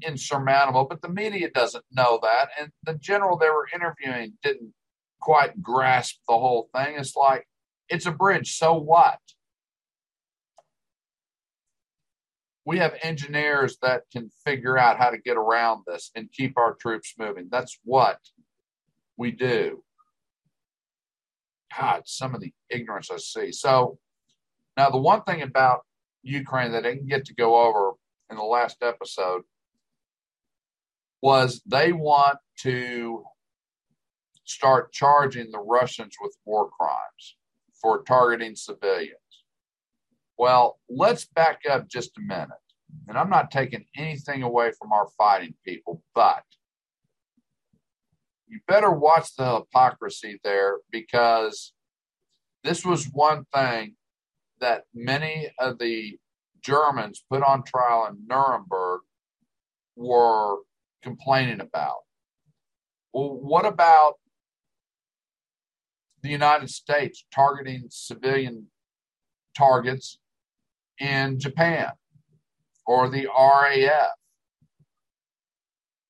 insurmountable, but the media doesn't know that. And the general they were interviewing didn't quite grasp the whole thing. It's like, it's a bridge, so what? We have engineers that can figure out how to get around this and keep our troops moving. That's what we do. God, some of the ignorance I see. So now the one thing about Ukraine that I didn't get to go over in the last episode was they want to start charging the Russians with war crimes for targeting civilians. Well, let's back up just a minute. And I'm not taking anything away from our fighting people, but you better watch the hypocrisy there, because this was one thing that many of the Germans put on trial in Nuremberg were complaining about. Well, what about the United States targeting civilian targets in Japan, or the R A F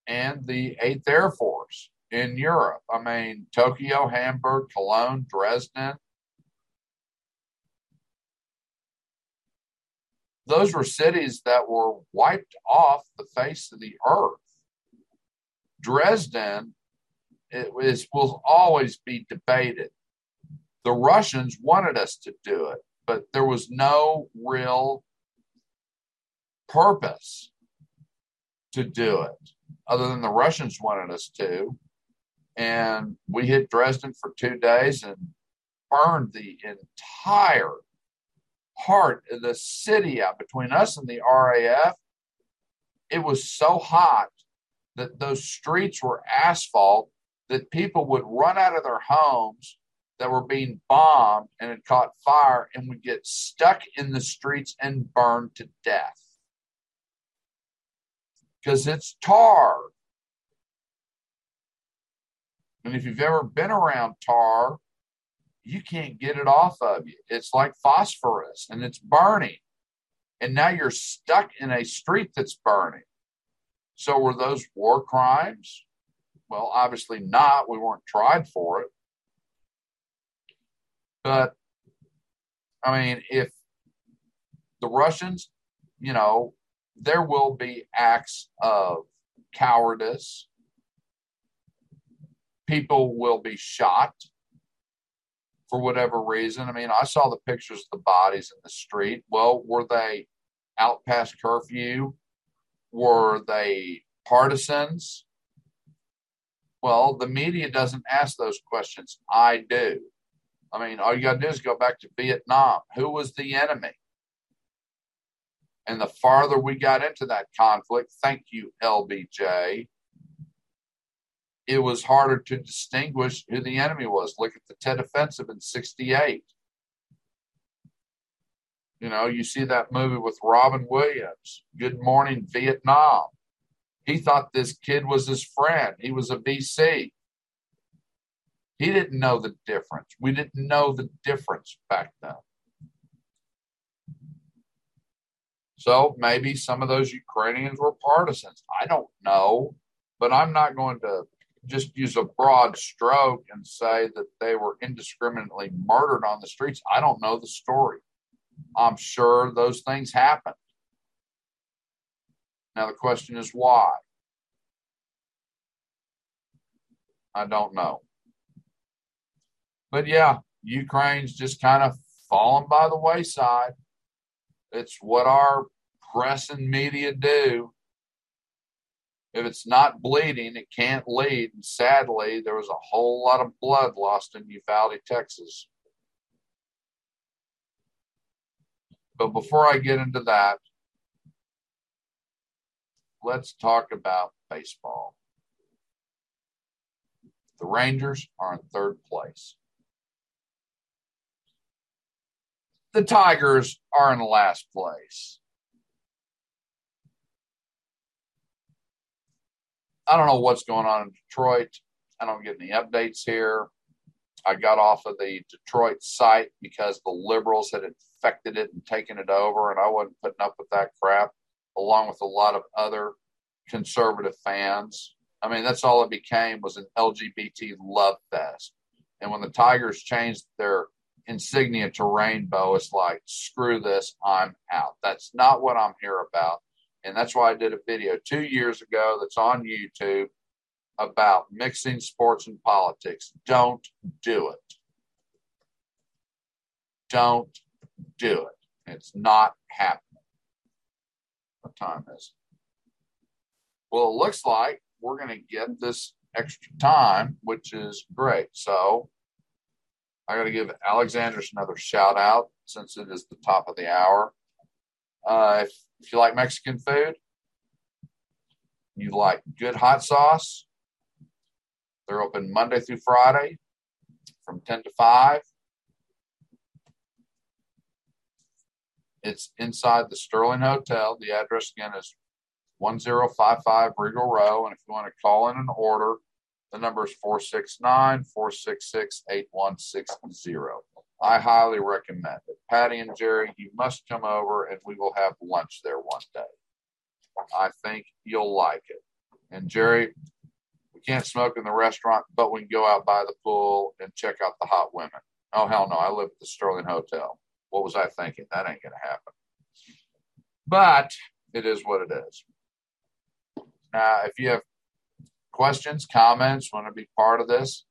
and the Eighth Air Force in Europe? I mean, Tokyo, Hamburg, Cologne, Dresden. Those were cities that were wiped off the face of the earth. Dresden it is, will always be debated. The Russians wanted us to do it, but there was no real purpose to do it, other than the Russians wanted us to. And we hit Dresden for two days and burned the entire heart of the city out between us and the R A F. It was so hot that those streets were asphalt that people would run out of their homes that were being bombed and had caught fire and would get stuck in the streets and burned to death. Because it's tar. And if you've ever been around tar, you can't get it off of you. It's like phosphorus, and it's burning. And now you're stuck in a street that's burning. So were those war crimes? Well, obviously not. We weren't tried for it. But, I mean, if the Russians, you know, there will be acts of cowardice. People will be shot for whatever reason. I mean, I saw the pictures of the bodies in the street. Well, were they out past curfew? Were they partisans? Well, the media doesn't ask those questions. I do. I mean, all you got to do is go back to Vietnam. Who was the enemy? And the farther we got into that conflict, thank you, L B J, it was harder to distinguish who the enemy was. Look at the Tet Offensive in sixty-eight. You know, you see that movie with Robin Williams, Good Morning Vietnam. He thought this kid was his friend. He was a V C. He didn't know the difference. We didn't know the difference back then. So maybe some of those Ukrainians were partisans. I don't know, but I'm not going to just use a broad stroke and say that they were indiscriminately murdered on the streets. I don't know the story. I'm sure those things happened. Now the question is why? I don't know. But yeah, Ukraine's just kind of fallen by the wayside. It's what our press and media do. If it's not bleeding, it can't lead. And sadly, there was a whole lot of blood lost in Uvalde, Texas. But before I get into that, let's talk about baseball. The Rangers are in third place. The Tigers are in last place. I don't know what's going on in Detroit. I don't get any updates here. I got off of the Detroit site because the liberals had infected it and taken it over, and I wasn't putting up with that crap, along with a lot of other conservative fans. I mean, that's all it became, was an L G B T love fest. And when the Tigers changed their insignia to rainbow, it's like, screw this, I'm out. That's not what I'm here about. And that's why I did a video two years ago that's on YouTube about mixing sports and politics. Don't do it. Don't do it. It's not happening. What time is it? Well, it looks like we're going to get this extra time, which is great. So I got to give Alexander's another shout out since it is the top of the hour. Uh, if, if you like Mexican food, you like good hot sauce, they're open Monday through Friday from ten to five. It's inside the Sterling Hotel. The address again is ten fifty-five Regal Row. And if you want to call in an order, the number is four six nine, four six six, eight one six zero. I highly recommend it. Patty and Jerry, you must come over and we will have lunch there one day. I think you'll like it. And Jerry, we can't smoke in the restaurant, but we can go out by the pool and check out the hot women. Oh, hell no. I live at the Sterling Hotel. What was I thinking? That ain't going to happen. But it is what it is. Now, if you have questions, comments, want to be part of this,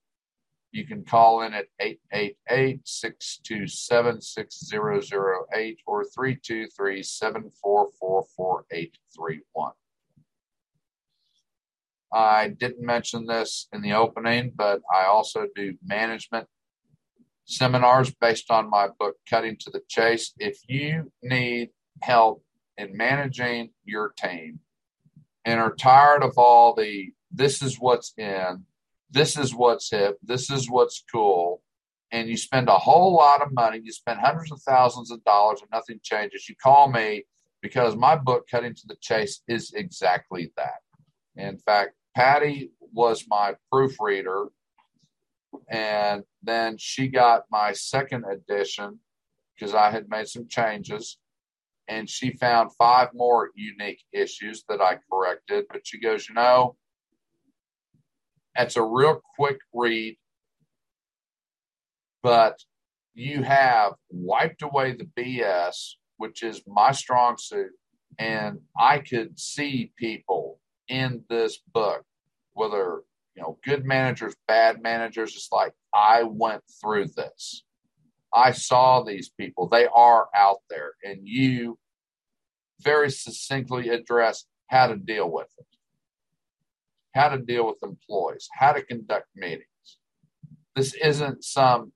you can call in at eight eight eight, six two seven, six zero zero eight or three two three, seven four four, four eight three one. I didn't mention this in the opening, but I also do management seminars based on my book, Cutting to the Chase. If you need help in managing your team and are tired of all the this is what's in, this is what's hip, this is what's cool, and you spend a whole lot of money, you spend hundreds of thousands of dollars and nothing changes, you call me because my book, Cutting to the Chase, is exactly that. In fact, Patty was my proofreader, and then she got my second edition because I had made some changes, and she found five more unique issues that I corrected. But she goes, you know, that's a real quick read, but you have wiped away the B S, which is my strong suit, and I could see people in this book, whether, you know, good managers, bad managers. It's like, I went through this. I saw these people. They are out there, and you very succinctly address how to deal with it, how to deal with employees, how to conduct meetings. This isn't some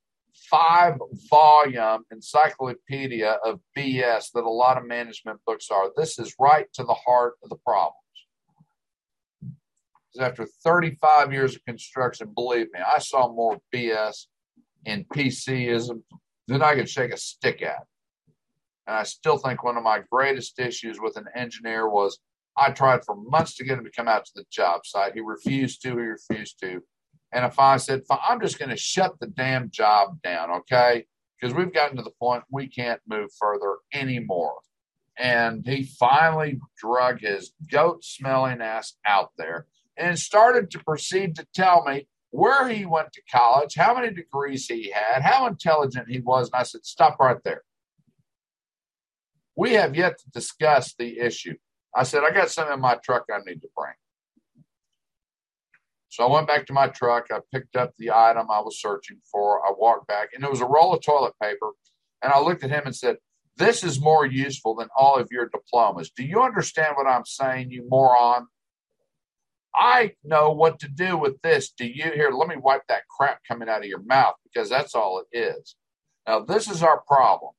five-volume encyclopedia of B S that a lot of management books are. This is right to the heart of the problems. Because after thirty-five years of construction, believe me, I saw more B S and P C ism than I could shake a stick at. And I still think one of my greatest issues with an engineer was I tried for months to get him to come out to the job site. He refused to. He refused to. And if I said, I'm just going to shut the damn job down, okay? Because we've gotten to the point we can't move further anymore. And he finally drug his goat-smelling ass out there and started to proceed to tell me where he went to college, how many degrees he had, how intelligent he was. And I said, stop right there. We have yet to discuss the issue. I said, I got something in my truck I need to bring. So I went back to my truck. I picked up the item I was searching for. I walked back, and it was a roll of toilet paper. And I looked at him and said, this is more useful than all of your diplomas. Do you understand what I'm saying, you moron? I know what to do with this. Do you? Here, let me wipe that crap coming out of your mouth, because that's all it is. Now, this is our problem.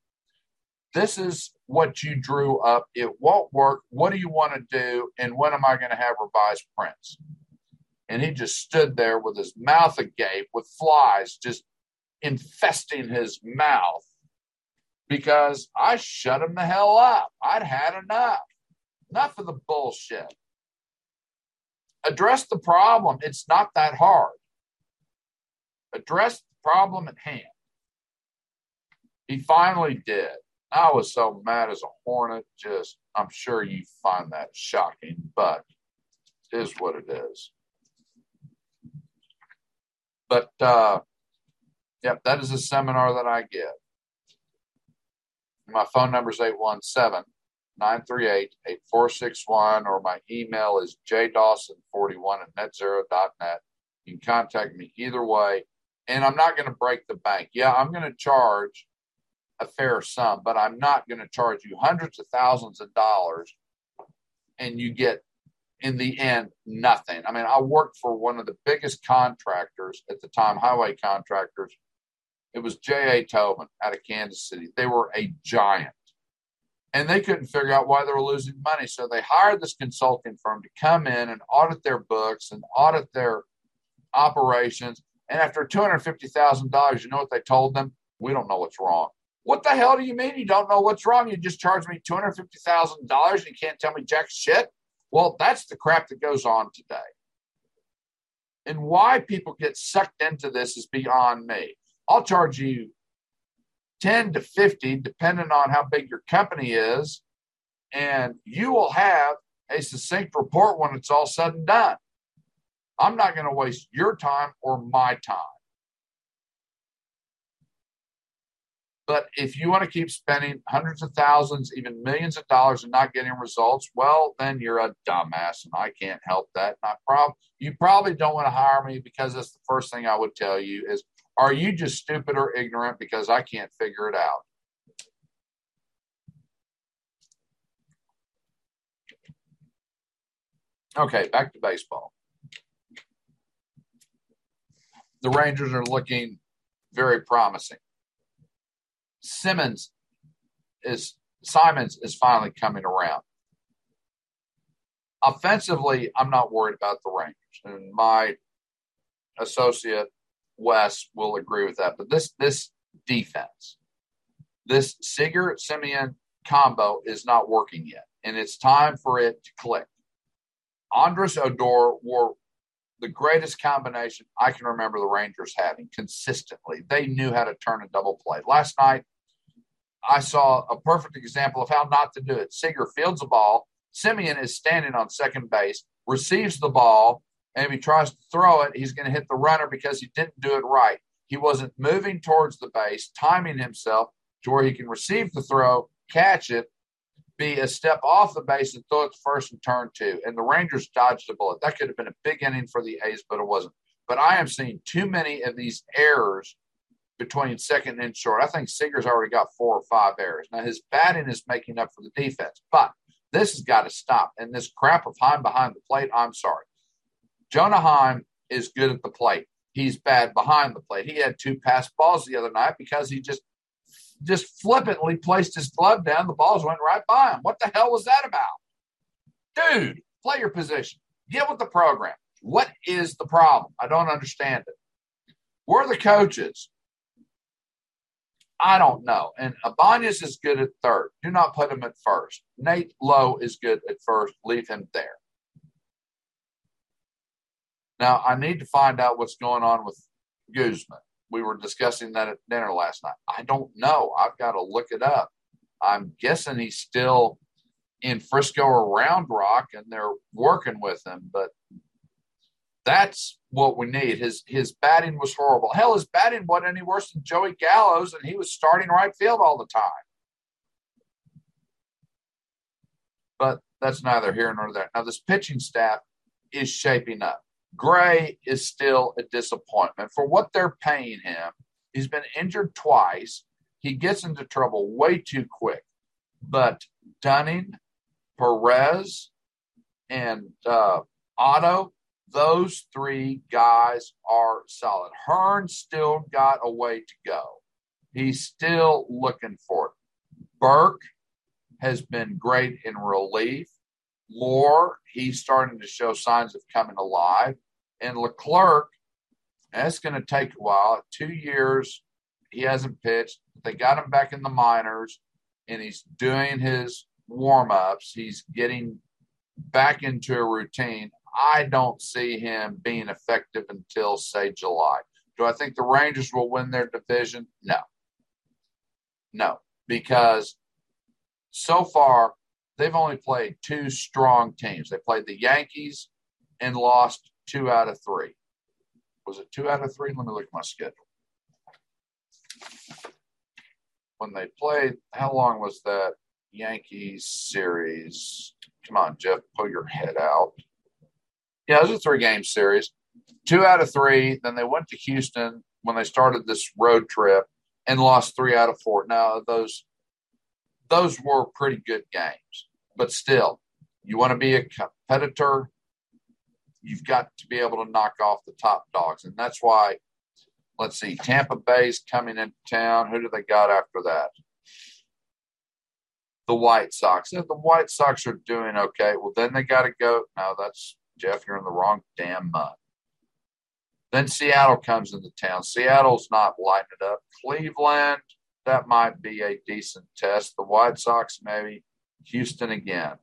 This is what you drew up. It won't work. What do you want to do? And when am I going to have revised prints? And he just stood there with his mouth agape, with flies just infesting his mouth, because I shut him the hell up. I'd had enough. Enough of the bullshit. Address the problem. It's not that hard. Address the problem at hand. He finally did. I was so mad as a hornet. Just, I'm sure you find that shocking, but it is what it is. But, uh, yep, that is a seminar that I give. My phone number is eight one seven, nine three eight, eight four six one, or my email is j dawson forty-one at net zero dot net. You can contact me either way, and I'm not going to break the bank. Yeah, I'm going to charge a fair sum, but I'm not going to charge you hundreds of thousands of dollars, and you get, in the end, nothing. I mean, I worked for one of the biggest contractors at the time, highway contractors. It was J A. Tobin out of Kansas City. They were a giant, and they couldn't figure out why they were losing money. So they hired this consulting firm to come in and audit their books and audit their operations. And after two hundred fifty thousand dollars, you know what they told them? We don't know what's wrong. What the hell do you mean you don't know what's wrong? You just charged me two hundred fifty thousand dollars and you can't tell me jack shit? Well, that's the crap that goes on today. And why people get sucked into this is beyond me. I'll charge you ten to fifty, depending on how big your company is, and you will have a succinct report when it's all said and done. I'm not going to waste your time or my time. But if you want to keep spending hundreds of thousands, even millions of dollars and not getting results, well, then you're a dumbass, and I can't help that. Not prob- you probably don't want to hire me, because that's the first thing I would tell you is, are you just stupid or ignorant, because I can't figure it out? Okay, back to baseball. The Rangers are looking very promising. Simmons is Simons is finally coming around. Offensively, I'm not worried about the Rangers, and my associate Wes will agree with that. But this this defense, this Seager-Semien combo is not working yet, and it's time for it to click. Andres Odor were the greatest combination I can remember the Rangers having consistently. They knew how to turn a double play. Last night, I saw a perfect example of how not to do it. Seager fields the ball. Semien is standing on second base, receives the ball, and if he tries to throw it, he's going to hit the runner because he didn't do it right. He wasn't moving towards the base, timing himself to where he can receive the throw, catch it, be a step off the base, and throw it to first and turn two. And the Rangers dodged a bullet. That could have been a big inning for the A's, but it wasn't. But I am seeing too many of these errors between second and short. I think Seager's already got four or five errors. Now, his batting is making up for the defense, but this has got to stop. And this crap of Heim behind the plate, I'm sorry. Jonah Heim is good at the plate. He's bad behind the plate. He had two pass balls the other night because he just just flippantly placed his glove down. The balls went right by him. What the hell was that about? Dude, play your position. Get with the program. What is the problem? I don't understand it. We're the coaches. I don't know. And Abanez is good at third. Do not put him at first. Nate Lowe is good at first. Leave him there. Now, I need to find out what's going on with Guzman. We were discussing that at dinner last night. I don't know. I've got to look it up. I'm guessing he's still in Frisco or Round Rock, and they're working with him. But that's what we need. His his batting was horrible. Hell, his batting wasn't any worse than Joey Gallo's, and he was starting right field all the time. But that's neither here nor there. Now, this pitching staff is shaping up. Gray is still a disappointment for what they're paying him. He's been injured twice. He gets into trouble way too quick. But Dunning, Perez, and uh, Otto, those three guys are solid. Hearn still got a way to go. He's still looking for it. Burke has been great in relief. Lore, he's starting to show signs of coming alive. And Leclerc, that's going to take a while. Two years, he hasn't pitched. They got him back in the minors, and he's doing his warm-ups. He's getting back into a routine. I don't see him being effective until, say, July. Do I think the Rangers will win their division? No. No, because so far they've only played two strong teams. They played the Yankees and lost two out of three. Was it two out of three? Let me look at my schedule. When they played, how long was that Yankees series? Come on, Jeff, pull your head out. Yeah, it was a three-game series. Two out of three. Then they went to Houston when they started this road trip and lost three out of four. Now, those those were pretty good games. But still, you want to be a competitor, you've got to be able to knock off the top dogs. And that's why, let's see, Tampa Bay's coming into town. Who do they got after that? The White Sox. If the White Sox are doing okay, well, then they got to go. No, that's – Jeff, you're in the wrong damn month. Then Seattle comes into town. Seattle's not lighting it up. Cleveland, that might be a decent test. The White Sox, maybe. Houston again.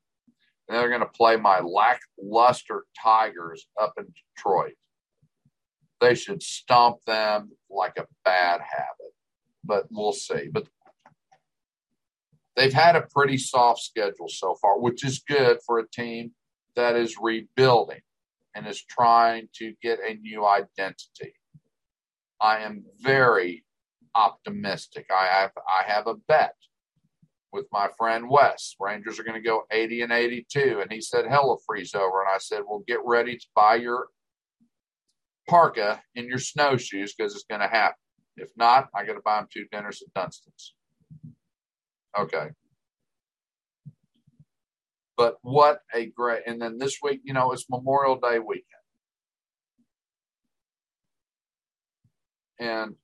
And they're going to play my lackluster Tigers up in Detroit. They should stomp them like a bad habit. But we'll see. But they've had a pretty soft schedule so far, which is good for a team that is rebuilding and is trying to get a new identity. I am very optimistic. I have, I have a bet with my friend Wes. Rangers are going to go eighty and eighty-two. And he said, hella freeze over. And I said, well, get ready to buy your parka and your snowshoes because it's going to happen. If not, I got to buy them two dinners at Dunstan's. Okay. But what a great, and then this week, you know, it's Memorial Day weekend. And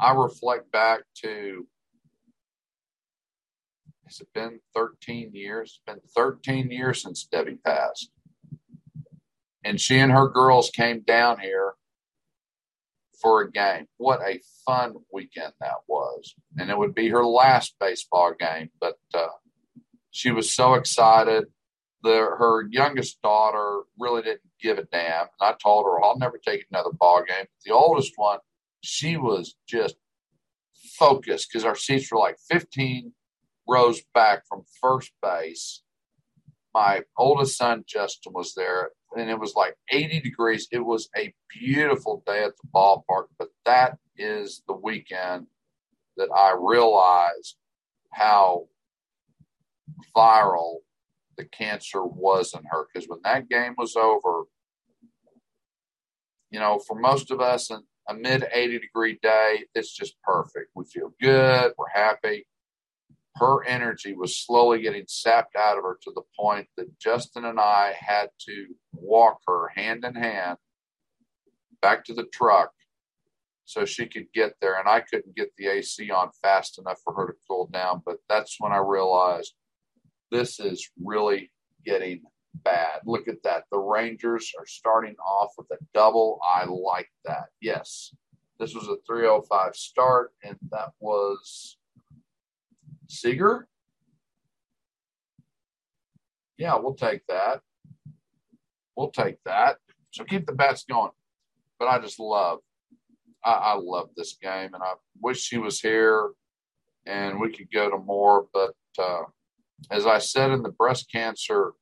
I reflect back to, has it been thirteen years? It's been thirteen years since Debbie passed. And she and her girls came down here for a game. What a fun weekend that was. And it would be her last baseball game, but, uh, she was so excited. The, her youngest daughter really didn't give a damn. And I told her, I'll never take another ball game. The oldest one, she was just focused because our seats were like fifteen rows back from first base. My oldest son, Justin, was there, and it was like eighty degrees. It was a beautiful day at the ballpark, but that is the weekend that I realized how viral the cancer was in her, because when that game was over, you know, for most of us in a mid eighty degree day, it's just perfect. We feel good, we're happy. Her energy was slowly getting sapped out of her to the point that Justin and I had to walk her hand in hand back to the truck so she could get there, and I couldn't get the A C on fast enough for her to cool down. But that's when I realized this is really getting bad. Look at that. The Rangers are starting off with a double. I like that. Yes, this was a three oh five start, and that was Seager. Yeah, we'll take that. We'll take that. So keep the bats going. But I just love, I, I love this game, and I wish he was here and we could go to more. But uh, as I said in the breast cancer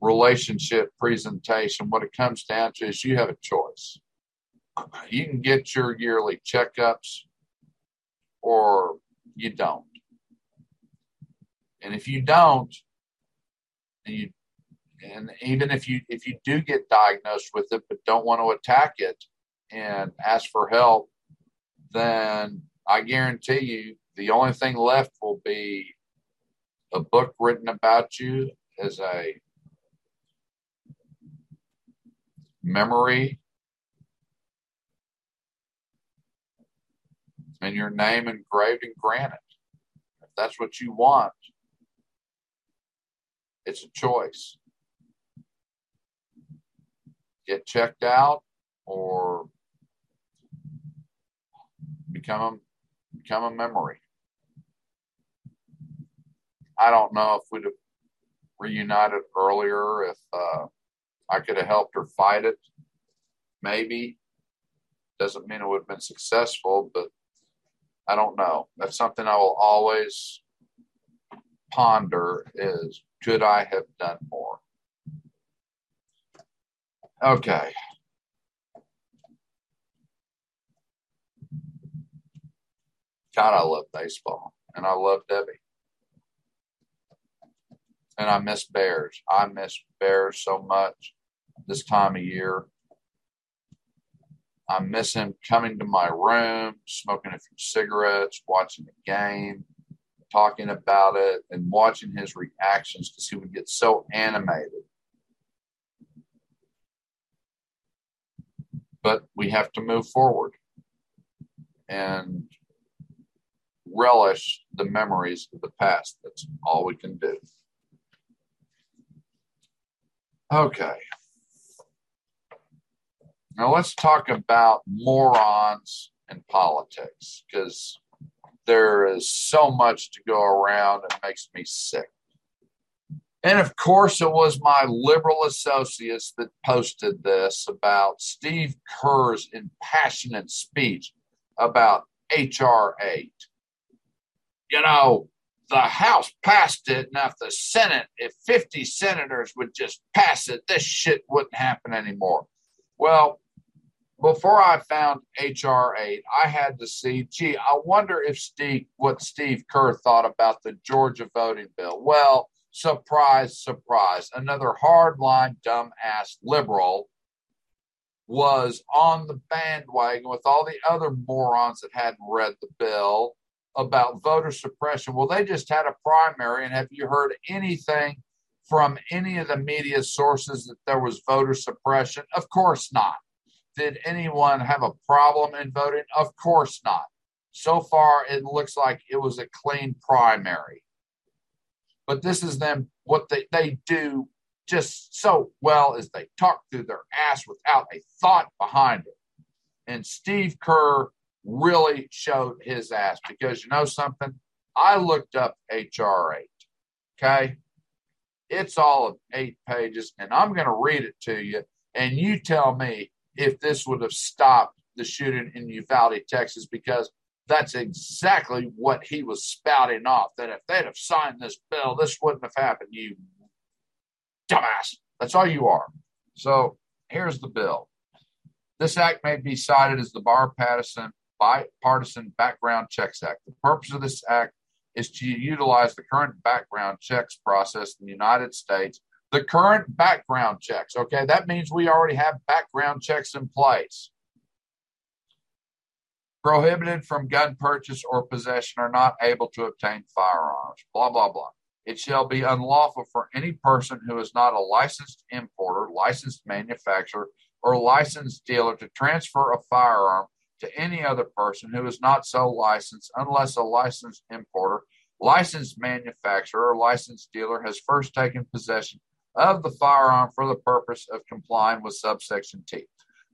relationship presentation, what it comes down to is you have a choice. You can get your yearly checkups or you don't. And if you don't, and you, and even if you if you do get diagnosed with it but don't want to attack it and ask for help, then I guarantee you the only thing left will be a book written about you as a memory and your name engraved in granite. If that's what you want, it's a choice. Get checked out or become a, become a memory. I don't know if we'd have reunited earlier, if uh, I could have helped her fight it. Maybe. Doesn't mean it would have been successful, but I don't know. That's something I will always ponder is, could I have done more? Okay. God, I love baseball, and I love Debbie. And I miss Bears. I miss Bears so much this time of year. I miss him coming to my room, smoking a few cigarettes, watching the game, talking about it, and watching his reactions because he would get so animated. But we have to move forward and relish the memories of the past. That's all we can do. Okay. Now let's talk about morons and politics, because there is so much to go around. It makes me sick. And of course, it was my liberal associates that posted this about Steve Kerr's impassioned speech about H R eight. You know, the House passed it. Now, if the Senate, if fifty senators would just pass it, this shit wouldn't happen anymore. Well, before I found H R eight, I had to see, gee, I wonder if Steve, what Steve Kerr thought about the Georgia voting bill. Well, surprise, surprise. Another hardline, dumbass liberal was on the bandwagon with all the other morons that hadn't read the bill about voter suppression. Well, they just had a primary, and have you heard anything from any of the media sources that there was voter suppression? Of course not. Did anyone have a problem in voting? Of course not. So far, it looks like it was a clean primary. But this is them, what they, they do just so well is they talk through their ass without a thought behind it. And Steve Kerr really showed his ass because you know something? I looked up H R eight, okay? It's all of eight pages, and I'm going to read it to you, and you tell me if this would have stopped the shooting in Uvalde, Texas, because that's exactly what he was spouting off, that if they'd have signed this bill, this wouldn't have happened, you dumbass. That's all you are. So here's the bill. This act may be cited as the Barr-Patterson Bipartisan Background Checks Act. The purpose of this act is to utilize the current background checks process in the United States, the current background checks. Okay, that means we already have background checks in place. Prohibited from gun purchase or possession are not able to obtain firearms, blah, blah, blah. It shall be unlawful for any person who is not a licensed importer, licensed manufacturer, or licensed dealer to transfer a firearm to any other person who is not so licensed unless a licensed importer, licensed manufacturer, or licensed dealer has first taken possession of the firearm for the purpose of complying with subsection T.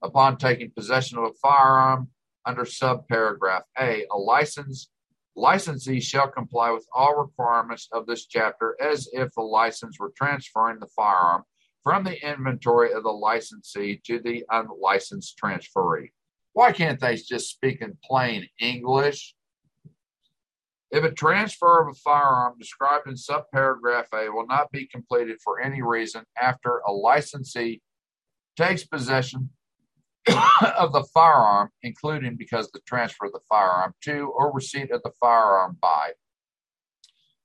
Upon taking possession of a firearm under subparagraph A, a license, licensee shall comply with all requirements of this chapter as if the license were transferring the firearm from the inventory of the licensee to the unlicensed transferee. Why can't they just speak in plain English? If a transfer of a firearm described in subparagraph A will not be completed for any reason after a licensee takes possession of the firearm, including because the transfer of the firearm to or receipt of the firearm by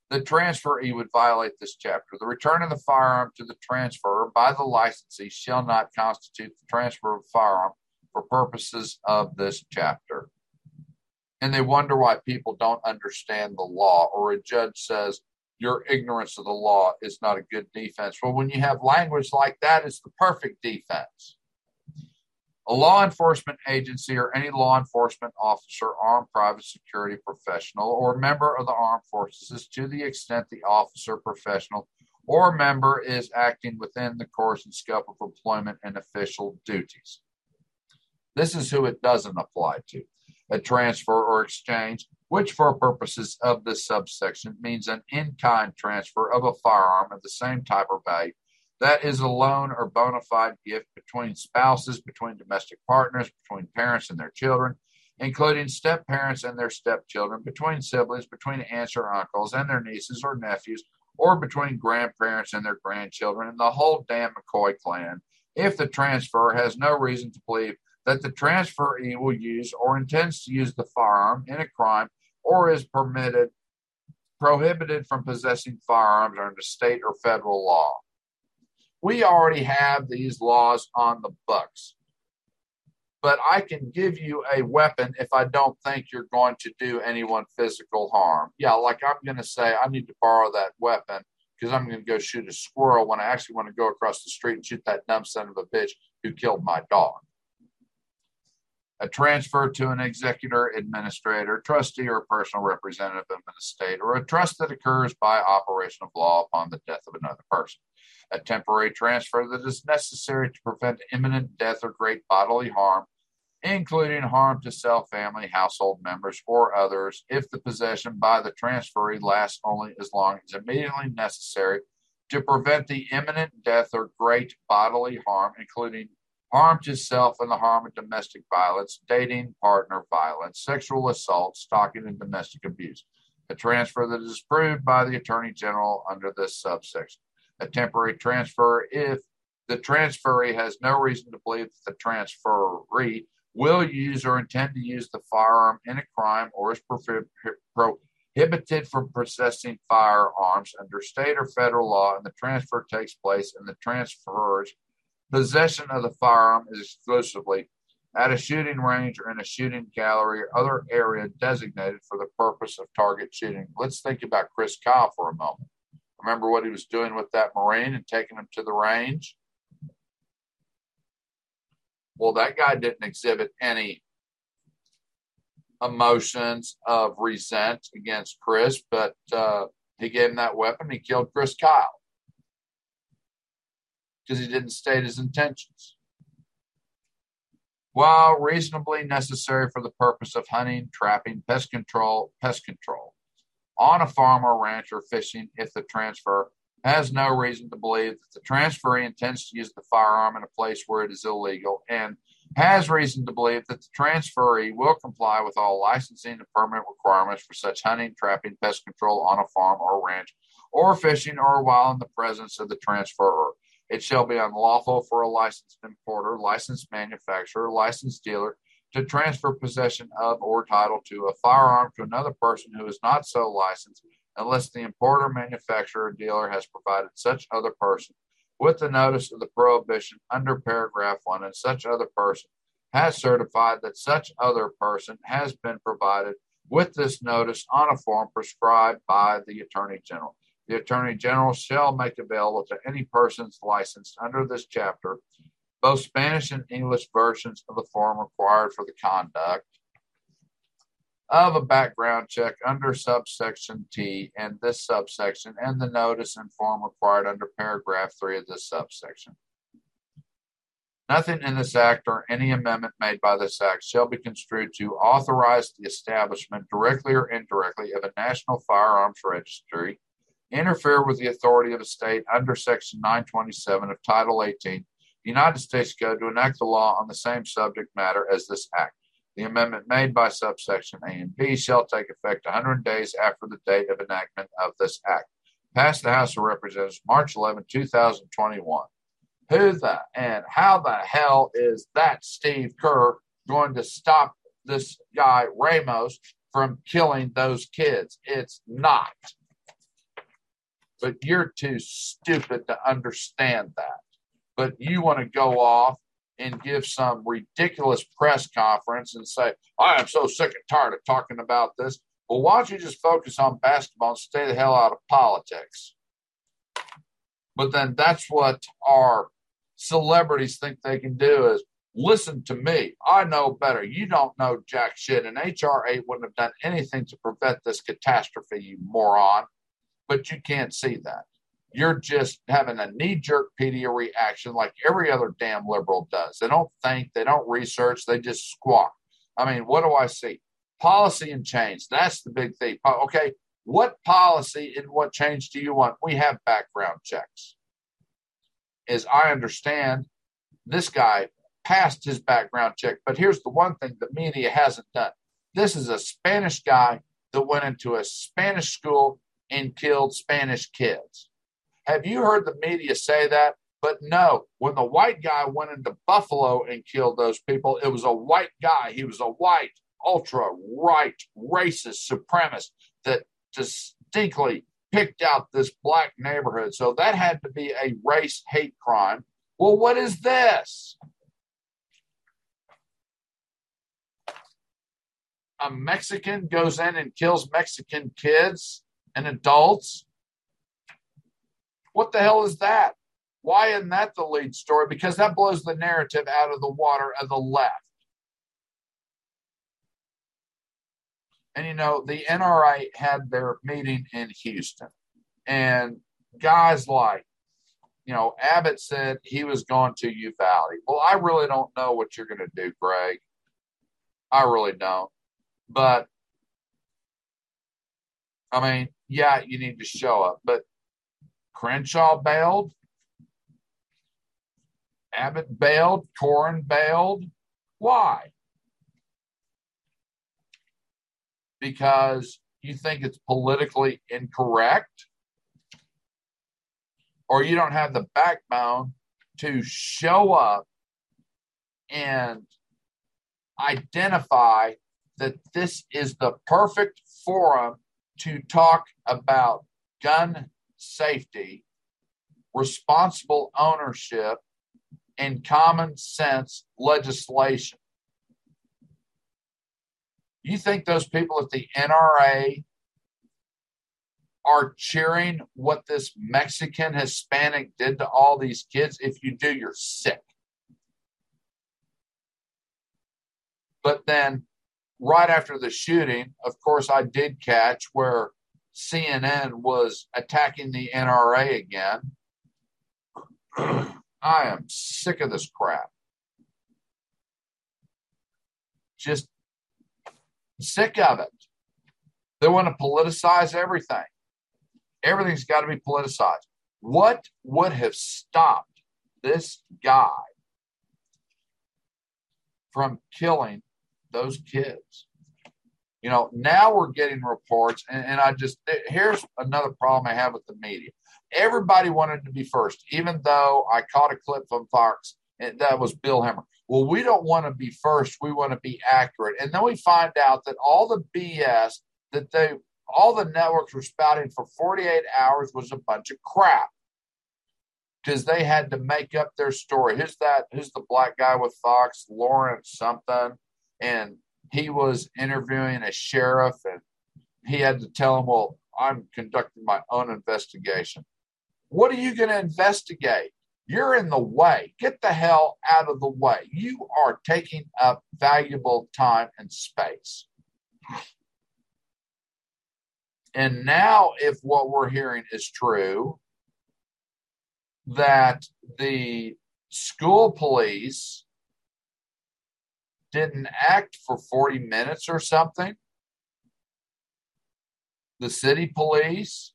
the transferee would violate this chapter. The return of the firearm to the transferor by the licensee shall not constitute the transfer of a firearm for purposes of this chapter. And they wonder why people don't understand the law, or a judge says your ignorance of the law is not a good defense. Well, when you have language like that, it's the perfect defense. A law enforcement agency or any law enforcement officer, armed private security professional, or member of the armed forces is to the extent the officer, professional, or member is acting within the course and scope of employment and official duties. This is who it doesn't apply to. A transfer or exchange, which for purposes of this subsection means an in-kind transfer of a firearm of the same type or value, that is a loan or bona fide gift between spouses, between domestic partners, between parents and their children, including step-parents and their stepchildren, between siblings, between aunts or uncles and their nieces or nephews, or between grandparents and their grandchildren, and the whole damn McCoy clan, if the transferor has no reason to believe that the transferee will use or intends to use the firearm in a crime or is permitted, prohibited from possessing firearms under state or federal law. We already have these laws on the books, but I can give you a weapon if I don't think you're going to do anyone physical harm. Yeah, like I'm going to say, I need to borrow that weapon because I'm going to go shoot a squirrel when I actually want to go across the street and shoot that dumb son of a bitch who killed my dog. A transfer to an executor, administrator, trustee, or personal representative of an estate, or a trust that occurs by operation of law upon the death of another person. A temporary transfer that is necessary to prevent imminent death or great bodily harm, including harm to self, family, household members, or others, if the possession by the transferee lasts only as long as immediately necessary to prevent the imminent death or great bodily harm, including harm to self and the harm of domestic violence, dating, partner violence, sexual assault, stalking, and domestic abuse. A transfer that is approved by the Attorney General under this subsection. A temporary transfer if the transferee has no reason to believe that the transferee will use or intend to use the firearm in a crime or is prohibited from possessing firearms under state or federal law, and the transfer takes place in the transferor's possession of the firearm is exclusively at a shooting range or in a shooting gallery or other area designated for the purpose of target shooting. Let's think about Chris Kyle for a moment. Remember what he was doing with that Marine and taking him to the range? Well, that guy didn't exhibit any emotions of resent against Chris, but uh, he gave him that weapon. He killed Chris Kyle. Because he didn't state his intentions. While reasonably necessary for the purpose of hunting, trapping, pest control, pest control, on a farm or ranch or fishing, if the transfer has no reason to believe that the transferee intends to use the firearm in a place where it is illegal, and has reason to believe that the transferee will comply with all licensing and permit requirements for such hunting, trapping, pest control on a farm or ranch, or fishing, or while in the presence of the transferor. It shall be unlawful for a licensed importer, licensed manufacturer, licensed dealer to transfer possession of or title to a firearm to another person who is not so licensed unless the importer, manufacturer, or dealer has provided such other person with the notice of the prohibition under paragraph one, and such other person has certified that such other person has been provided with this notice on a form prescribed by the Attorney General. The Attorney General shall make available to any persons licensed under this chapter both Spanish and English versions of the form required for the conduct of a background check under subsection T and this subsection, and the notice and form required under paragraph three of this subsection. Nothing in this act or any amendment made by this act shall be construed to authorize the establishment, directly or indirectly, of a national firearms registry, interfere with the authority of a state under Section nine twenty-seven of Title eighteen, the United States Code to enact the law on the same subject matter as this act. The amendment made by subsection A and B shall take effect one hundred days after the date of enactment of this act. Passed the House of Representatives March eleventh, two thousand twenty-one. Who the and how the hell is that Steve Kerr going to stop this guy Ramos from killing those kids? It's not. But you're too stupid to understand that. But you want to go off and give some ridiculous press conference and say, I am so sick and tired of talking about this. Well, why don't you just focus on basketball and stay the hell out of politics? But then that's what our celebrities think they can do is, listen to me. I know better. You don't know jack shit. And H R eight wouldn't have done anything to prevent this catastrophe, you moron. But you can't see that. You're just having a knee-jerk P D A reaction like every other damn liberal does. They don't think. They don't research. They just squawk. I mean, what do I see? Policy and change. That's the big thing. Okay, what policy and what change do you want? We have background checks. As I understand, this guy passed his background check. But here's the one thing the media hasn't done. This is a Spanish guy that went into a Spanish school and killed Spanish kids. Have you heard the media say that? But no, when the white guy went into Buffalo and killed those people, it was a white guy. He was a white, ultra-right, racist supremacist that distinctly picked out this black neighborhood. So that had to be a race hate crime. Well, what is this? A Mexican goes in and kills Mexican kids and adults? What the hell is that? Why isn't that the lead story? Because that blows the narrative out of the water of the left. And, you know, the N R A had their meeting in Houston. And guys like, you know, Abbott said he was going to Uvalde. Well, I really don't know what you're going to do, Greg. I really don't. But, I mean, yeah, you need to show up. But Crenshaw bailed. Abbott bailed. Corrin bailed. Why? Because you think it's politically incorrect? Or you don't have the backbone to show up and identify that this is the perfect forum to talk about gun safety, responsible ownership, and common sense legislation. You think those people at the N R A are cheering what this Mexican Hispanic did to all these kids? If you do, you're sick. But then right after the shooting, of course, I did catch where C N N was attacking the N R A again. I am sick of this crap. Just sick of it. They want to politicize everything. Everything's got to be politicized. What would have stopped this guy from killing those kids? You know, now we're getting reports, and, and I just, here's another problem I have with the media. Everybody wanted to be first, even though I caught a clip from Fox, and that was Bill Hemmer. Well, we don't want to be first. We want to be accurate. And then we find out that all the B S that they, all the networks were spouting for forty-eight hours was a bunch of crap because they had to make up their story. Who's that? Who's the black guy with Fox? Lauren something. And he was interviewing a sheriff, and he had to tell him, well, I'm conducting my own investigation. What are you going to investigate? You're in the way. Get the hell out of the way. You are taking up valuable time and space. And now, if what we're hearing is true, that the school police didn't act for forty minutes or something. The city police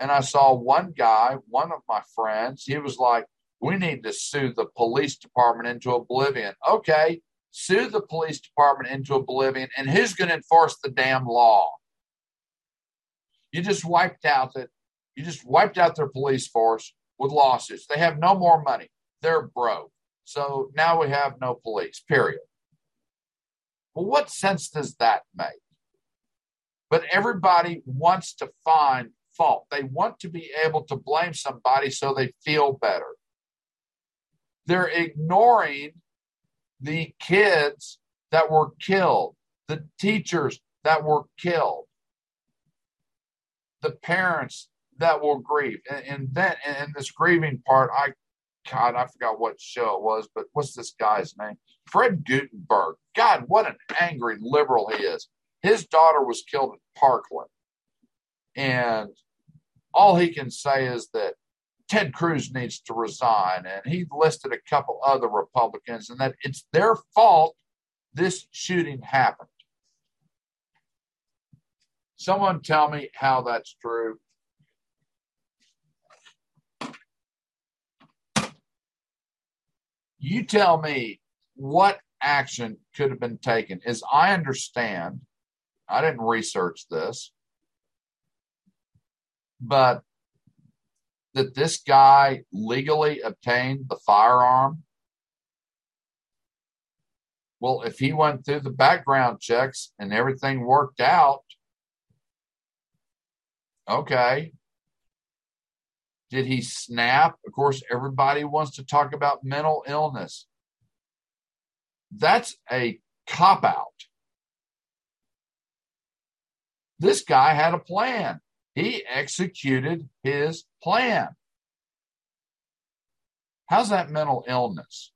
And I saw one guy, one of my friends, he was like, we need to sue the police department into oblivion. Okay, sue the police department into oblivion. And who's going to enforce the damn law? You just wiped out that. You just wiped out their police force with lawsuits. They have no more money. They're broke. So now we have no police, period. Well, what sense does that make? But everybody wants to find fault. They want to be able to blame somebody so they feel better. They're ignoring the kids that were killed, the teachers that were killed, the parents that will grieve. And, and then in this grieving part, I, God, I forgot what show it was, but what's this guy's name? Fred Gutenberg. God, what an angry liberal he is. His daughter was killed in Parkland. And all he can say is that Ted Cruz needs to resign. And he listed a couple other Republicans, and that it's their fault this shooting happened. Someone tell me how that's true. You tell me what action could have been taken. As I understand, I didn't research this, but that this guy legally obtained the firearm. Well, if he went through the background checks and everything worked out, okay. Did he snap? Of course, everybody wants to talk about mental illness. That's a cop-out. This guy had a plan. He executed his plan. How's that mental illness?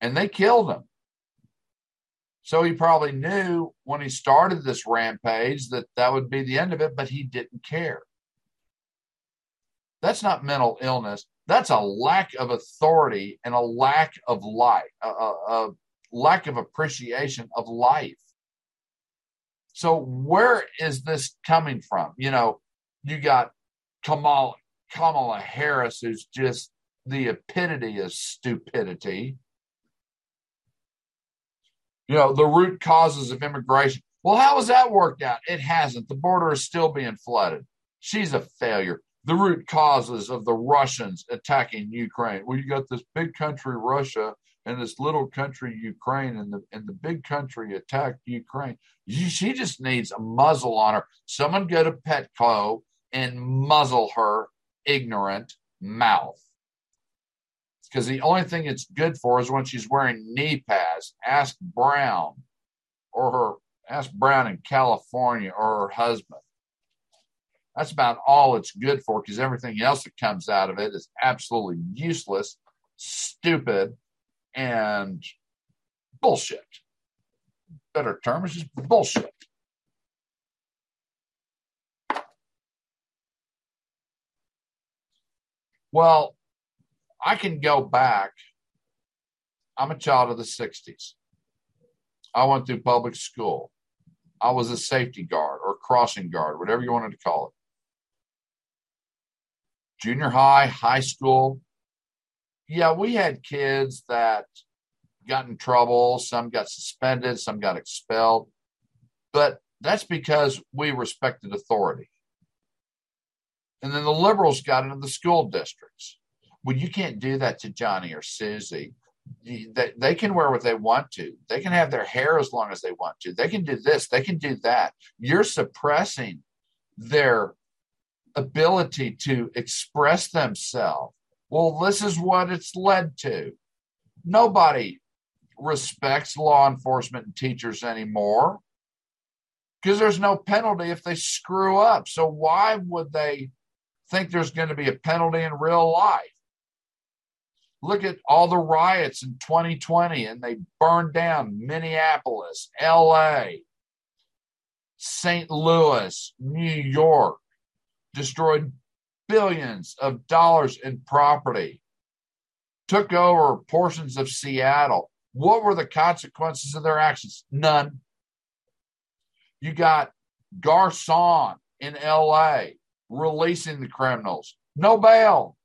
And they killed him. So he probably knew when he started this rampage that that would be the end of it, but he didn't care. That's not mental illness. That's a lack of authority and a lack of life, a, a, a lack of appreciation of life. So where is this coming from? You know, you got Kamala, Kamala Harris, who's just the epitome of stupidity. You know, the root causes of immigration. Well, how has that worked out? It hasn't. The border is still being flooded. She's a failure. The root causes of the Russians attacking Ukraine. Well, you got this big country, Russia, and this little country, Ukraine, and the and the big country attacked Ukraine. She just needs a muzzle on her. Someone go to Petco and muzzle her ignorant mouth. Because the only thing it's good for is when she's wearing knee pads. Ask Brown, or her ask Brown in California, or her husband. That's about all it's good for, because everything else that comes out of it is absolutely useless, stupid, and bullshit. Better term is just bullshit. Well, I can go back. I'm a child of the sixties. I went through public school. I was a safety guard or crossing guard, whatever you wanted to call it. Junior high, high school. Yeah, we had kids that got in trouble. Some got suspended. Some got expelled. But that's because we respected authority. And then the liberals got into the school districts. Well, you can't do that to Johnny or Susie. They, they can wear what they want to. They can have their hair as long as they want to. They can do this. They can do that. You're suppressing their ability to express themselves. Well, this is what it's led to. Nobody respects law enforcement and teachers anymore because there's no penalty if they screw up. So why would they think there's going to be a penalty in real life? Look at all the riots in twenty twenty, and they burned down Minneapolis, L A, Saint Louis, New York, destroyed billions of dollars in property, took over portions of Seattle. What were the consequences of their actions? None. You got Garcon in L A releasing the criminals. No bail.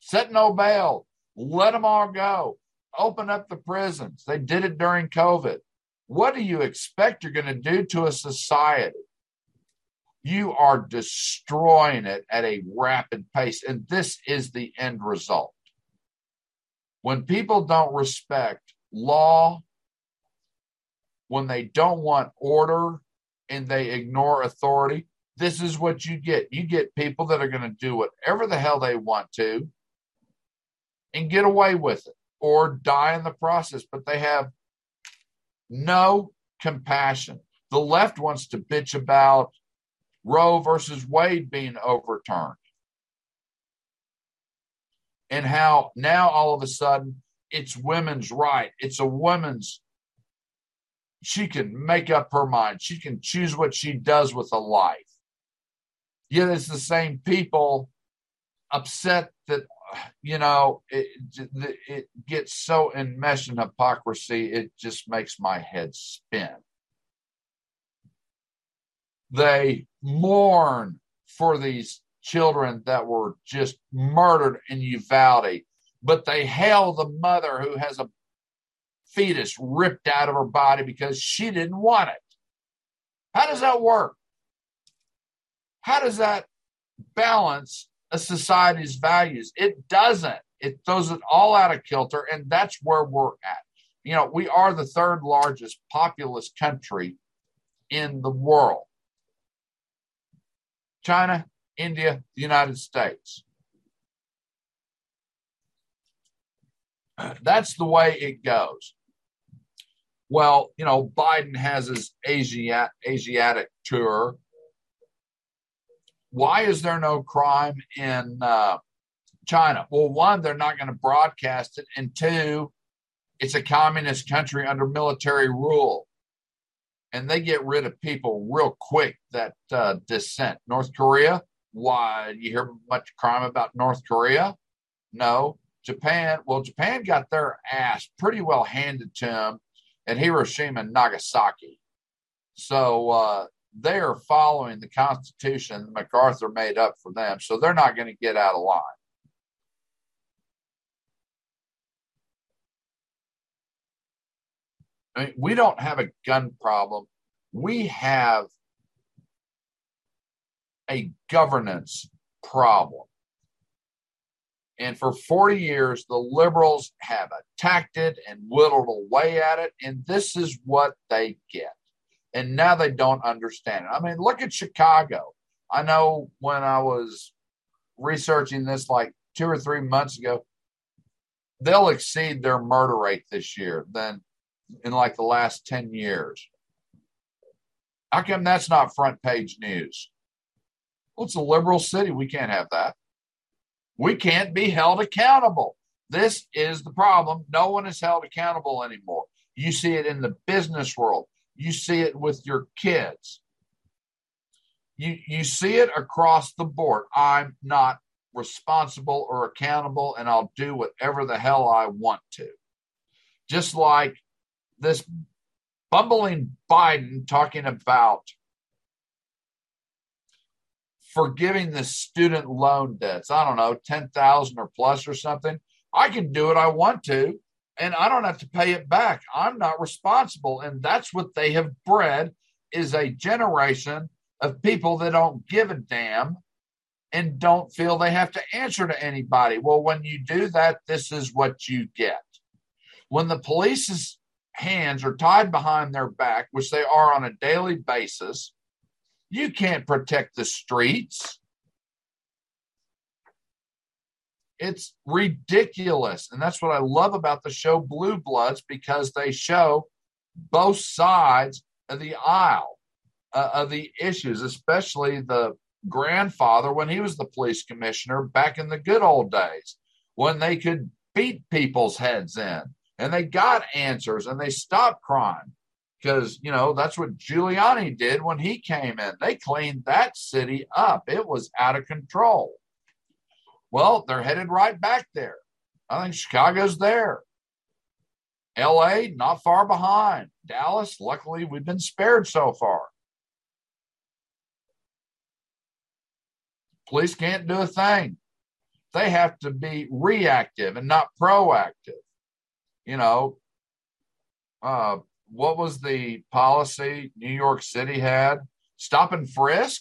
Set no bail. Let them all go. Open up the prisons. They did it during COVID. What do you expect you're going to do to a society? You are destroying it at a rapid pace, and this is the end result. When people don't respect law, when they don't want order and they ignore authority, this is what you get. You get people that are going to do whatever the hell they want to and get away with it or die in the process, but they have no compassion. The left wants to bitch about Roe versus Wade being overturned. And how now all of a sudden it's women's right. It's a woman's. She can make up her mind. She can choose what she does with a life. Yet it's the same people upset that, you know, it, it gets so enmeshed in hypocrisy, it just makes my head spin. They mourn for these children that were just murdered in Uvalde, but they hail the mother who has a fetus ripped out of her body because she didn't want it. How does that work? How does that balance a society's values? It doesn't. It throws it all out of kilter, and that's where we're at. You know, we are the third largest populous country in the world. China, India, the United States. That's the way it goes. Well, you know, Biden has his Asia, Asiatic tour. Why is there no crime in uh, China? Well, one, they're not going to broadcast it. And two, it's a communist country under military rule. And they get rid of people real quick that uh, dissent. North Korea, why? You hear much crime about North Korea? No. Japan, well, Japan got their ass pretty well handed to them at Hiroshima and Nagasaki. So uh, they are following the Constitution that MacArthur made up for them. So they're not going to get out of line. I mean, we don't have a gun problem. We have a governance problem. And for forty years, the liberals have attacked it and whittled away at it. And this is what they get. And now they don't understand it. I mean, look at Chicago. I know when I was researching this like two or three months ago, they'll exceed their murder rate this year than in like the last ten years. How come that's not front page news? Well, it's a liberal city. We can't have that. We can't be held accountable. This is the problem. No one is held accountable anymore. You see it in the business world. You see it with your kids. You, you see it across the board. I'm not responsible or accountable, and I'll do whatever the hell I want to. Just like this bumbling Biden talking about forgiving the student loan debts, I don't know, ten thousand or plus or something. I can do what I want to, and I don't have to pay it back. I'm not responsible. And that's what they have bred, is a generation of people that don't give a damn and don't feel they have to answer to anybody. Well, when you do that, this is what you get. When the police's hands are tied behind their back, which they are on a daily basis, you can't protect the streets. It's ridiculous. And that's what I love about the show Blue Bloods, because they show both sides of the aisle uh, of the issues, especially the grandfather when he was the police commissioner back in the good old days, when they could beat people's heads in and they got answers and they stopped crime. Because, you know, that's what Giuliani did when he came in. They cleaned that city up. It was out of control. Well, they're headed right back there. I think Chicago's there. L A, not far behind. Dallas, luckily, we've been spared so far. Police can't do a thing. They have to be reactive and not proactive. You know, uh, what was the policy New York City had? Stop and frisk?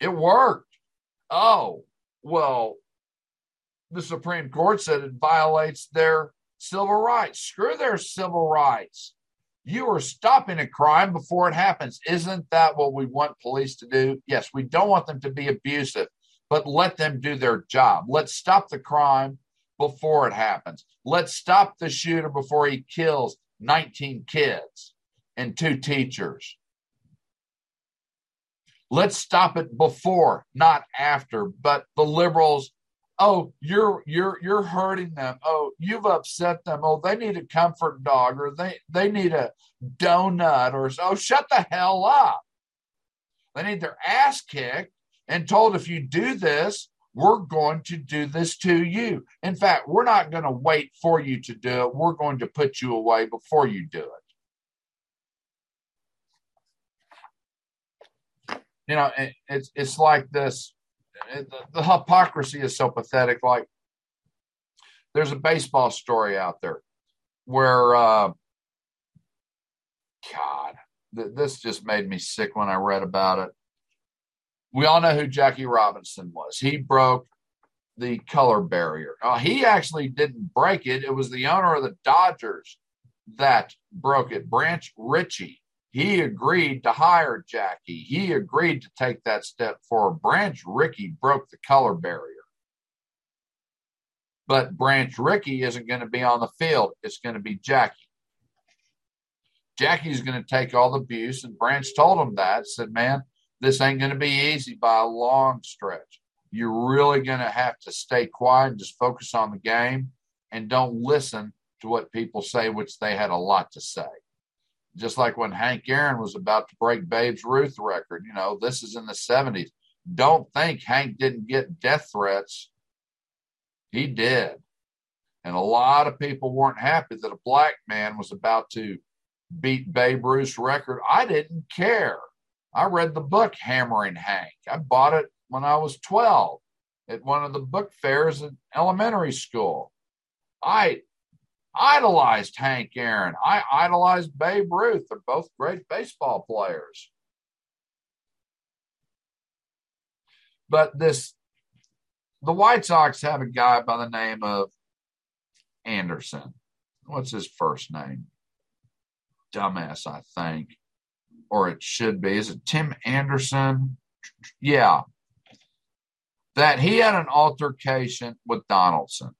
It worked. Oh, well, the Supreme Court said it violates their civil rights. Screw their civil rights. You are stopping a crime before it happens. Isn't that what we want police to do? Yes, we don't want them to be abusive, but let them do their job. Let's stop the crime before it happens. Let's stop the shooter before he kills nineteen kids and two teachers. Let's stop it before, not after. But the liberals, oh, you're you're you're hurting them. Oh, you've upset them. Oh, they need a comfort dog, or they, they need a donut, or oh, shut the hell up. They need their ass kicked and told, if you do this, we're going to do this to you. In fact, we're not going to wait for you to do it. We're going to put you away before you do it. You know, it, it's it's like this. The, the hypocrisy is so pathetic. Like, there's a baseball story out there where, uh, God, th- this just made me sick when I read about it. We all know who Jackie Robinson was. He broke the color barrier. Uh, he actually didn't break it. It was the owner of the Dodgers that broke it, Branch Ritchie. He agreed to hire Jackie. He agreed to take that step forward. Branch Rickey broke the color barrier. But Branch Rickey isn't going to be on the field. It's going to be Jackie. Jackie's going to take all the abuse, and Branch told him that. Said, man, this ain't going to be easy by a long stretch. You're really going to have to stay quiet and just focus on the game and don't listen to what people say, which they had a lot to say. Just like when Hank Aaron was about to break Babe Ruth record, you know, this is in the seventies. Don't think Hank didn't get death threats. He did. And a lot of people weren't happy that a black man was about to beat Babe Ruth's record. I didn't care. I read the book Hammering Hank. I bought it when I was twelve at one of the book fairs in elementary school. I idolized Hank Aaron. I idolized Babe Ruth. They're both great baseball players. But this, the White Sox have a guy by the name of Anderson. What's his first name? Dumbass, I think. Or it should be. Is it Tim Anderson? Yeah. That he had an altercation with Donaldson.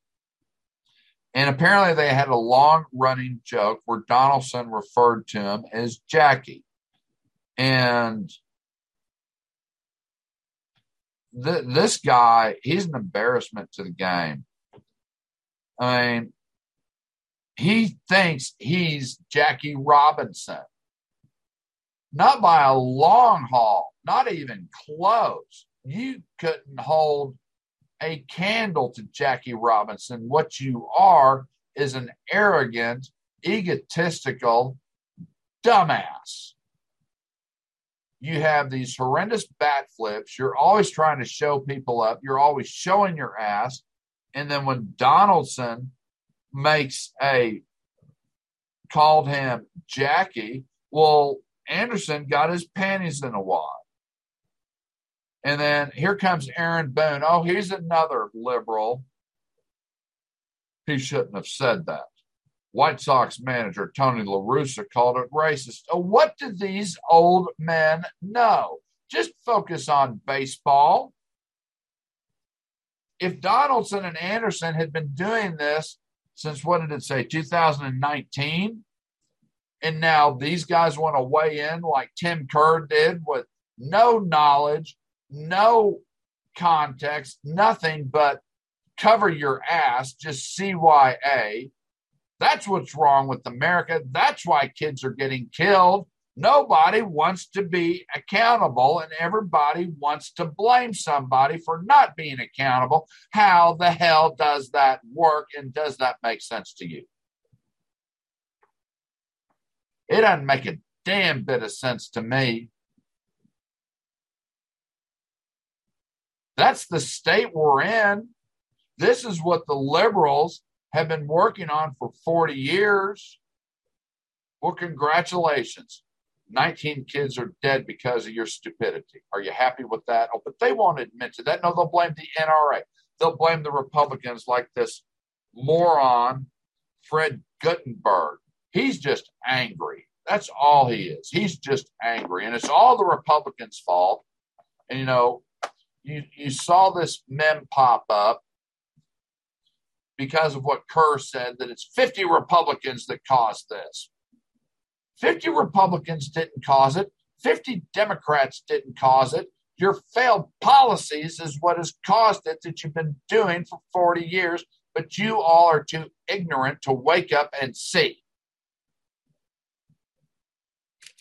And apparently they had a long-running joke where Donaldson referred to him as Jackie. And th- this guy, he's an embarrassment to the game. I mean, he thinks he's Jackie Robinson. Not by a long haul, not even close. You couldn't hold a candle to Jackie Robinson. What you are is an arrogant, egotistical dumbass. You have these horrendous bat flips. You're always trying to show people up. You're always showing your ass. And then when Donaldson makes a, called him Jackie, well, Anderson got his panties in a wad. And then here comes Aaron Boone. Oh, he's another liberal. He shouldn't have said that. White Sox manager Tony La Russa called it racist. Oh, what do these old men know? Just focus on baseball. If Donaldson and Anderson had been doing this since, what did it say, two thousand nineteen? And now these guys want to weigh in like Tim Kerr did with no knowledge, no context, nothing but cover your ass, just C Y A. That's what's wrong with America. That's why kids are getting killed. Nobody wants to be accountable, and everybody wants to blame somebody for not being accountable. How the hell does that work, and does that make sense to you? It doesn't make a damn bit of sense to me. That's the state we're in. This is what the liberals have been working on for forty years. Well, congratulations. nineteen kids are dead because of your stupidity. Are you happy with that? Oh, but they won't admit to that. No, they'll blame the N R A. They'll blame the Republicans like this moron, Fred Guttenberg. He's just angry. That's all he is. He's just angry. And it's all the Republicans' fault. And, you know, you, you saw this meme pop up because of what Kerr said, that it's fifty Republicans that caused this. fifty Republicans didn't cause it. fifty Democrats didn't cause it. Your failed policies is what has caused it that you've been doing for forty years, but you all are too ignorant to wake up and see.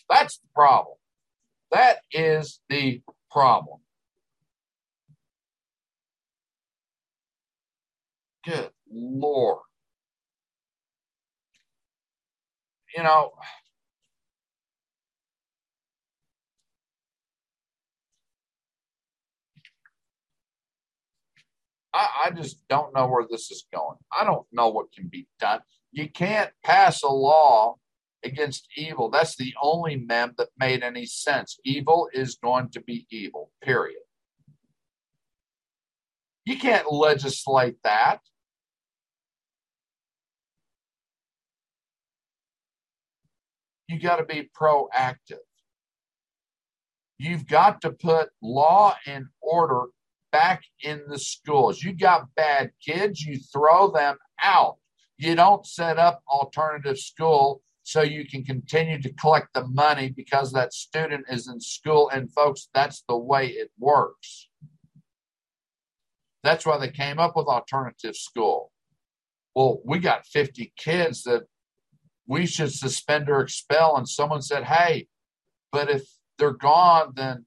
That's the problem. That is the problem. Good Lord. You know, I just don't know where this is going. I don't know what can be done. You can't pass a law against evil. That's the only meme that made any sense. Evil is going to be evil, period. You can't legislate that. You got to be proactive. You've got to put law and order back in the schools. You got bad kids, you throw them out. You don't set up alternative school so you can continue to collect the money because that student is in school. And folks, that's the way it works. That's why they came up with alternative school. Well, we got fifty kids that we should suspend or expel. And someone said, hey, but if they're gone, then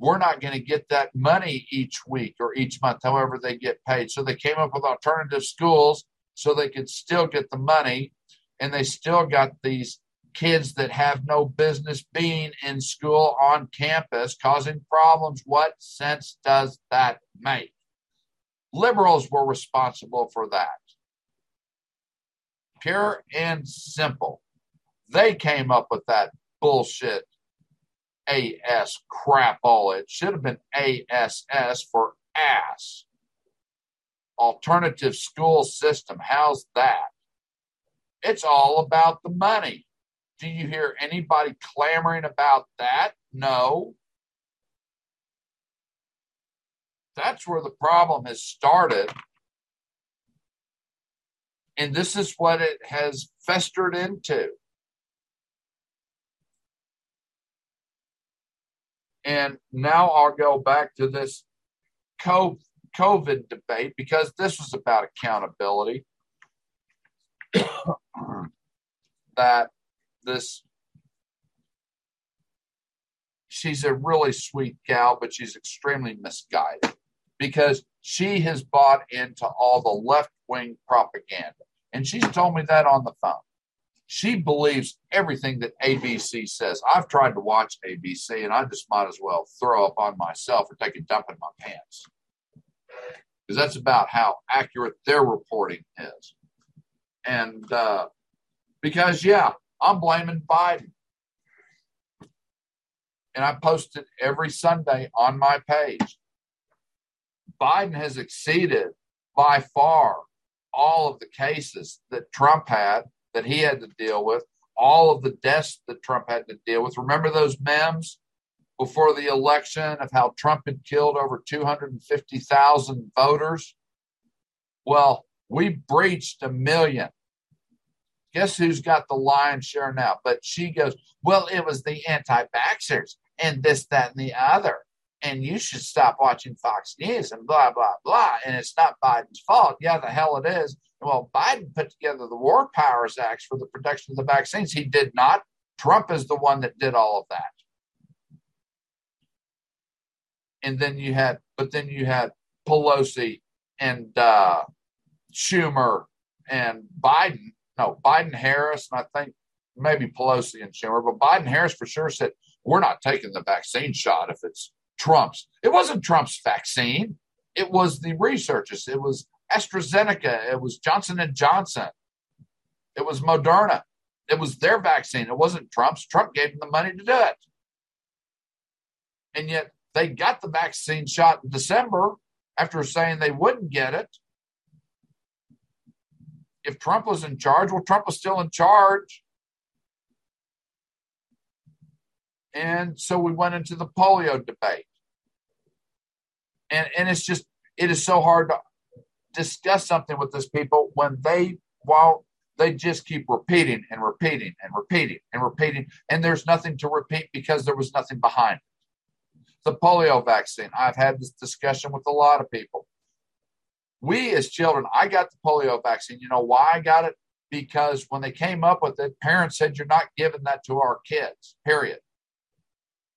we're not going to get that money each week or each month, however they get paid. So they came up with alternative schools so they could still get the money, and they still got these kids that have no business being in school on campus causing problems. What sense does that make? Liberals were responsible for that. Pure and simple. They came up with that bullshit. A S crap all. It should have been A S S for ass. Alternative school system. How's that? It's all about the money. Do you hear anybody clamoring about that? No. That's where the problem has started. And this is what it has festered into. And now I'll go back to this COVID debate because this was about accountability. That this, she's a really sweet gal, but she's extremely misguided because she has bought into all the left-wing propaganda. And she's told me that on the phone. She believes everything that A B C says. I've tried to watch A B C, and I just might as well throw up on myself or take a dump in my pants. Because that's about how accurate their reporting is. And uh, because, yeah, I'm blaming Biden. And I post it every Sunday on my page. Biden has exceeded by far all of the cases that Trump had, that he had to deal with, all of the deaths that Trump had to deal with. Remember those memes before the election of how Trump had killed over two hundred fifty thousand voters? Well, we breached a million. Guess who's got the lion's share now? But she goes, well, it was the anti-vaxxers and this, that, and the other. And you should stop watching Fox News and blah, blah, blah. And it's not Biden's fault. Yeah, the hell it is. Well, Biden put together the War Powers Act for the production of the vaccines. He did not. Trump is the one that did all of that. And then you had, but then you had Pelosi and uh, Schumer and Biden. No, Biden, Harris, and I think maybe Pelosi and Schumer. But Biden, Harris for sure said, we're not taking the vaccine shot if it's Trump's. It wasn't Trump's vaccine. It was the researchers. It was AstraZeneca. It was Johnson and Johnson. It was Moderna. It was their vaccine. It wasn't Trump's. Trump gave them the money to do it. And yet they got the vaccine shot in December after saying they wouldn't get it. If Trump was in charge, well, Trump was still in charge. And so we went into the polio debate. And, and it's just, it is so hard to discuss something with these people when they, while they just keep repeating and repeating and repeating and repeating, and there's nothing to repeat because there was nothing behind it. The polio vaccine, I've had this discussion with a lot of people. We as children, I got the polio vaccine. You know why I got it? Because when they came up with it, parents said, you're not giving that to our kids, period.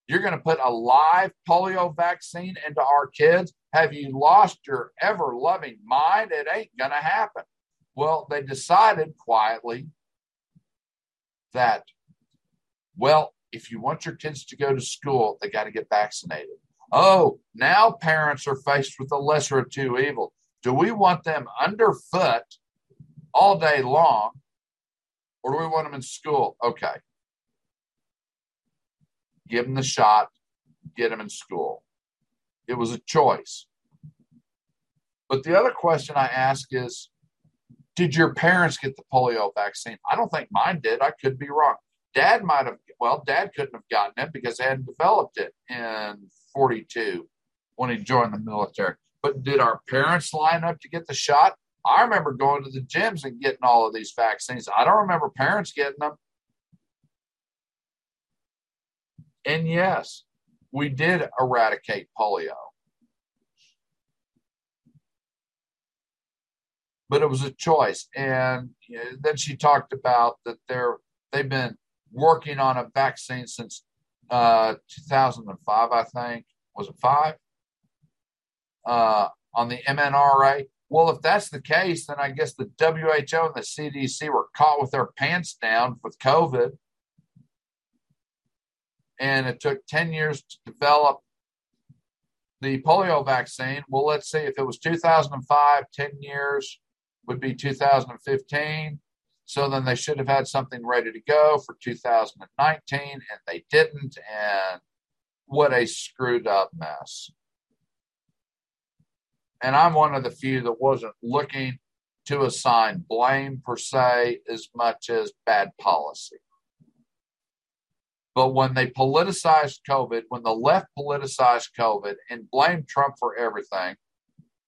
You're going to put a live polio vaccine into our kids? Have you lost your ever-loving mind? It ain't going to happen. Well, they decided quietly that, well, if you want your kids to go to school, they got to get vaccinated. Oh, now parents are faced with the lesser of two evils. Do we want them underfoot all day long, or do we want them in school? Okay. Give them the shot, get them in school. It was a choice. But the other question I ask is, did your parents get the polio vaccine? I don't think mine did. I could be wrong. Dad might have, well, Dad couldn't have gotten it because they hadn't developed it in forty-two when he joined the military. But did our parents line up to get the shot? I remember going to the gyms and getting all of these vaccines. I don't remember parents getting them. And yes, we did eradicate polio. But it was a choice. And then she talked about that they're, they've been working on a vaccine since uh, two thousand five, I think. Was it five? Uh, on the M N R A. Well, if that's the case, then I guess the W H O and the C D C were caught with their pants down with COVID. And it took ten years to develop the polio vaccine. Well, let's see, if it was two thousand five, ten years would be two thousand fifteen. So then they should have had something ready to go for two thousand nineteen, and they didn't. And what a screwed up mess. And I'm one of the few that wasn't looking to assign blame per se as much as bad policy. But when they politicized COVID, when the left politicized COVID and blamed Trump for everything,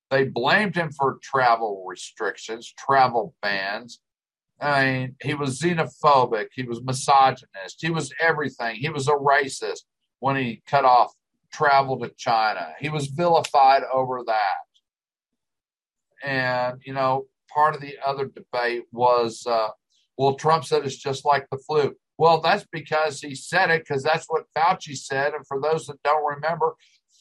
they blamed him for travel restrictions, travel bans. I mean, he was xenophobic. He was misogynist. He was everything. He was a racist when he cut off travel to China. He was vilified over that. And, you know, part of the other debate was, uh, well, Trump said it's just like the flu. Well, that's because he said it, because that's what Fauci said. And for those that don't remember,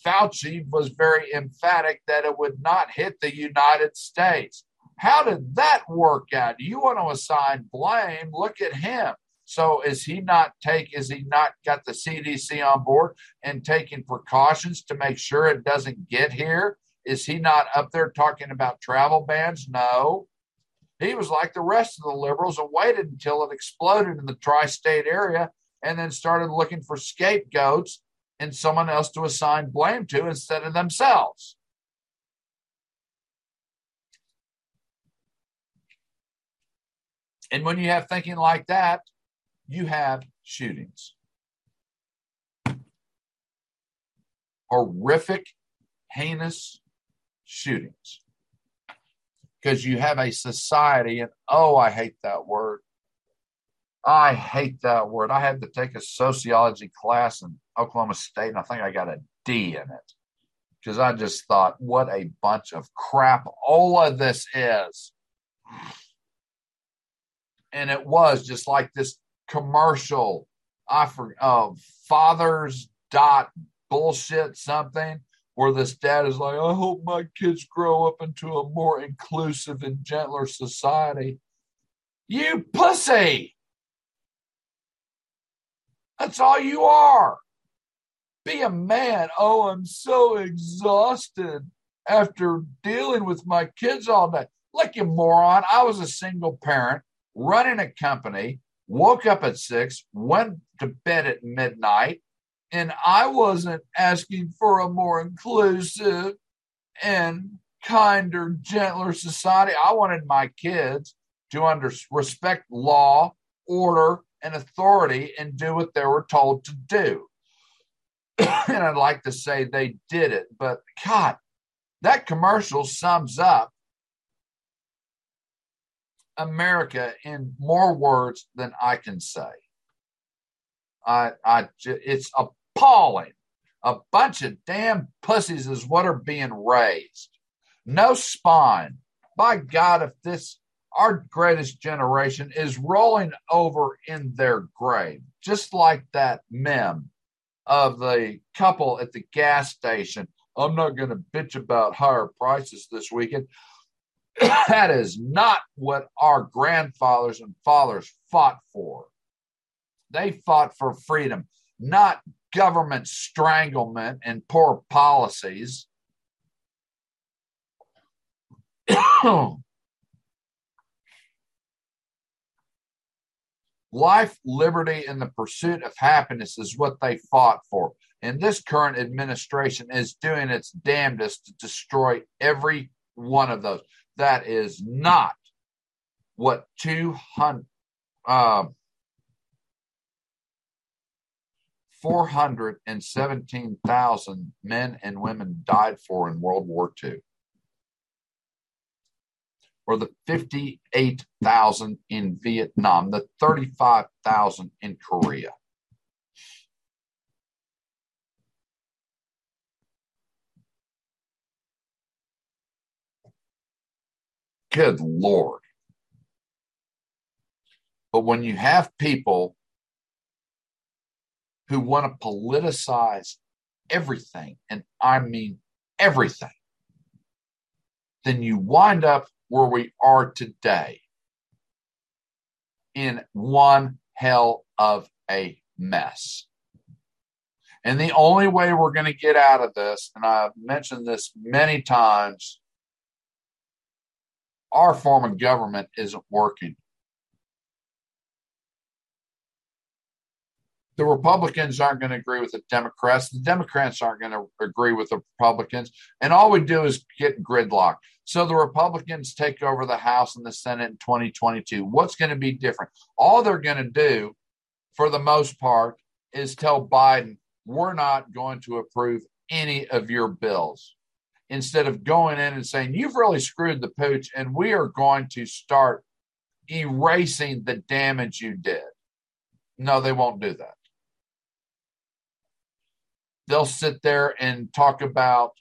Fauci was very emphatic that it would not hit the United States. How did that work out? Do you want to assign blame? Look at him. So is he not take, is he not got the C D C on board and taking precautions to make sure it doesn't get here? Is he not up there talking about travel bans? No. He was like the rest of the liberals and waited until it exploded in the tri-state area and then started looking for scapegoats and someone else to assign blame to instead of themselves. And when you have thinking like that, you have shootings. Horrific, heinous shootings. Because you have a society, and oh, I hate that word. I hate that word. I had to take a sociology class in Oklahoma State, and I think I got a D in it. Because I just thought, what a bunch of crap all of this is. And it was just like this commercial, I forgot, oh, fathers dot bullshit something. Where this dad is like, I hope my kids grow up into a more inclusive and gentler society. You pussy! That's all you are. Be a man. Oh, I'm so exhausted. after dealing with my kids all day. Like, you moron, I was a single parent running a company, woke up at six, went to bed at midnight, and I wasn't asking for a more inclusive and kinder, gentler society. I wanted my kids to under- respect law, order, and authority and do what they were told to do. And I'd like to say they did it, but God, that commercial sums up America in more words than I can say. I, I, it's appalling. A bunch of damn pussies is what are being raised. No spine. By God, if this, our greatest generation is rolling over in their grave, just like that meme of the couple at the gas station. I'm not going to bitch about higher prices this weekend. That is not what our grandfathers and fathers fought for. They fought for freedom, not government stranglement and poor policies. Life, liberty, and the pursuit of happiness is what they fought for. And this current administration is doing its damnedest to destroy every one of those. That is not what two hundred, uh, four hundred seventeen thousand men and women died for in World War Two, or the fifty-eight thousand in Vietnam, the thirty-five thousand in Korea. Good Lord. But when you have people who want to politicize everything, and I mean everything, then you wind up where we are today in one hell of a mess. And the only way we're going to get out of this, and I've mentioned this many times, our form of government isn't working. The Republicans aren't going to agree with the Democrats. The Democrats aren't going to agree with the Republicans. And all we do is get gridlocked. So the Republicans take over the House and the Senate in twenty twenty-two. What's going to be different? All they're going to do, for the most part, is tell Biden, we're not going to approve any of your bills. Instead of going in and saying, you've really screwed the pooch, and we are going to start erasing the damage you did. No, they won't do that. They'll sit there and talk about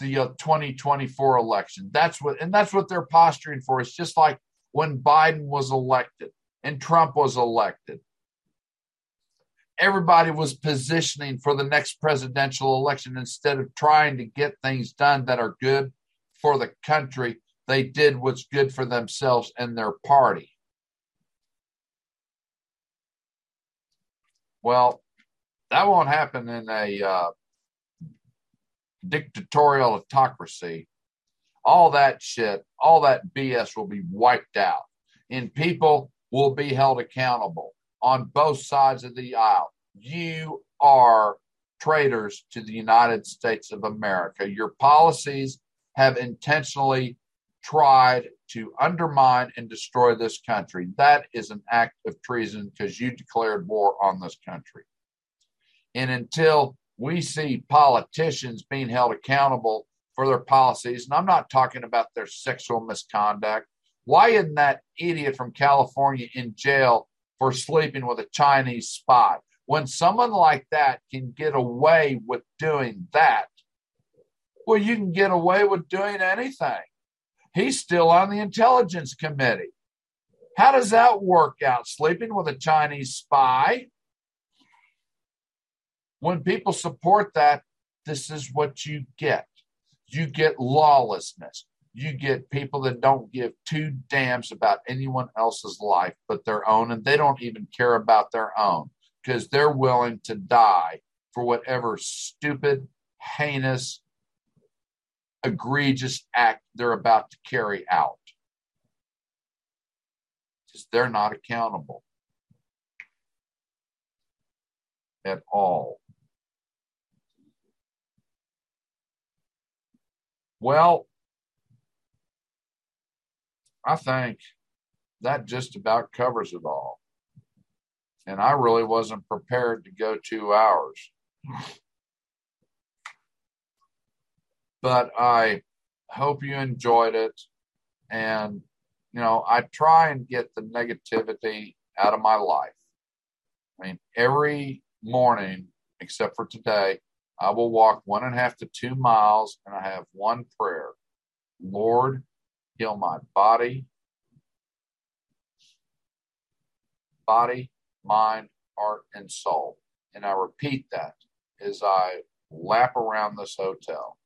the uh, twenty twenty-four election. That's what, and that's what they're posturing for. It's just like when Biden was elected and Trump was elected. Everybody was positioning for the next presidential election instead of trying to get things done that are good for the country. They did what's good for themselves and their party. Well, that won't happen in a uh, dictatorial autocracy. All that shit, all that B S will be wiped out, and people will be held accountable on both sides of the aisle. You are traitors to the United States of America. Your policies have intentionally tried to undermine and destroy this country. That is an act of treason because you declared war on this country. And until we see politicians being held accountable for their policies, and I'm not talking about their sexual misconduct. Why isn't that idiot from California in jail for sleeping with a Chinese spy? When someone like that can get away with doing that, well, you can get away with doing anything. He's still on the Intelligence Committee. How does that work out, sleeping with a Chinese spy? When people support that, this is what you get. You get lawlessness. You get people that don't give two damns about anyone else's life but their own, and they don't even care about their own because they're willing to die for whatever stupid, heinous egregious act they're about to carry out. Just they're not accountable at all. Well, I think that just about covers it all. And I really wasn't prepared to go two hours. But I hope you enjoyed it. And, you know, I try and get the negativity out of my life. I mean, every morning, except for today, I will walk one and a half to two miles, and I have one prayer. Lord, heal my body, body, mind, heart, and soul. And I repeat that as I lap around this hotel.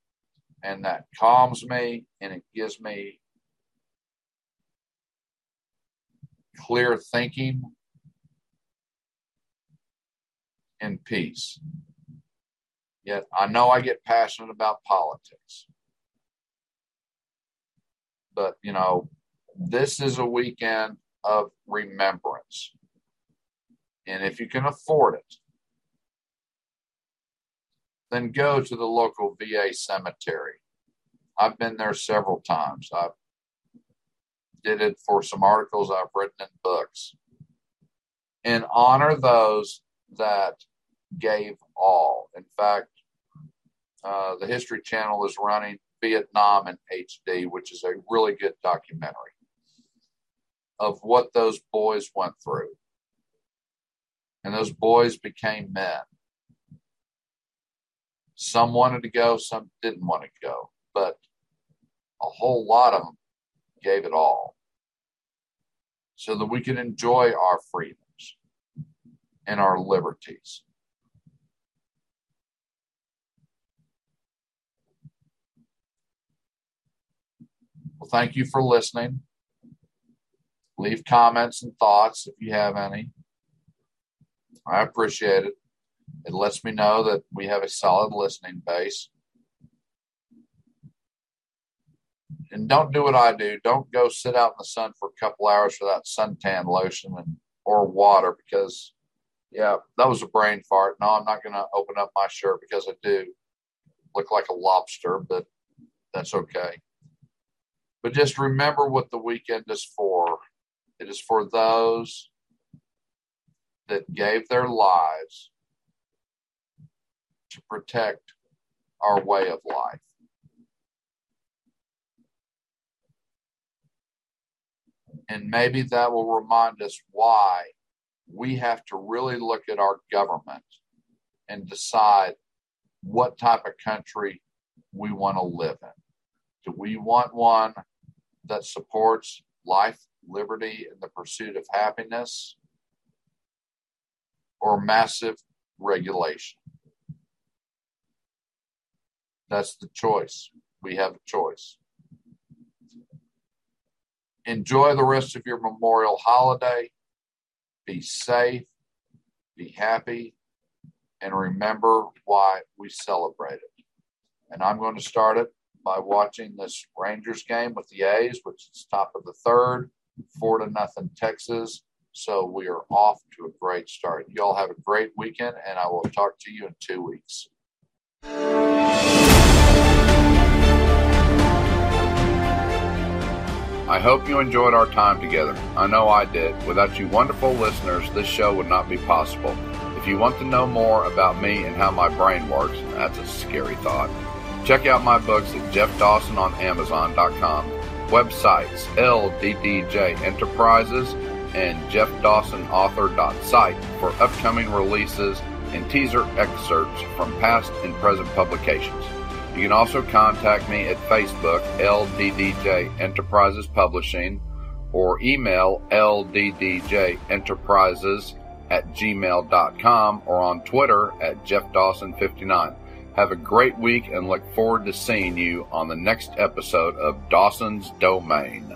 And that calms me, and it gives me clear thinking and peace. Yet I know I get passionate about politics. But, you know, this is a weekend of remembrance. And if you can afford it, then go to the local V A cemetery. I've been there several times. I did it for some articles I've written in books. And honor those that gave all. In fact, uh, the History Channel is running Vietnam in H D, which is a really good documentary of what those boys went through. And those boys became men. Some wanted to go, some didn't want to go, but a whole lot of them gave it all so that we could enjoy our freedoms and our liberties. Well, thank you for listening. Leave comments and thoughts if you have any. I appreciate it. It lets me know that we have a solid listening base. And don't do what I do. Don't go sit out in the sun for a couple hours for that suntan lotion and or water because, yeah, that was a brain fart. No, I'm not going to open up my shirt because I do look like a lobster, but that's okay. But just remember what the weekend is for. It is for those that gave their lives to protect our way of life. And maybe that will remind us why we have to really look at our government and decide what type of country we want to live in. Do we want one that supports life, liberty, and the pursuit of happiness, or massive regulation? That's the choice. We have a choice. Enjoy the rest of your Memorial holiday. Be safe, be happy, and remember why we celebrate it. And I'm going to start it by watching this Rangers game with the A's, which is top of the third, four to nothing Texas. So we are off to a great start. You all have a great weekend, and I will talk to you in two weeks. I hope you enjoyed our time together. I know I did. Without you wonderful listeners, this show would not be possible. If you want to know more about me and how my brain works, that's a scary thought. Check out my books at Jeff Dawson on Amazon dot com. Websites L D D J Enterprises and jeff dawson author dot site for upcoming releases and teaser excerpts from past and present publications. You can also contact me at Facebook L D D J Enterprises Publishing or email L D D J Enterprises at gmail dot com or on Twitter at Jeff Dawson fifty-nine. Have a great week and look forward to seeing you on the next episode of Dawson's Domain.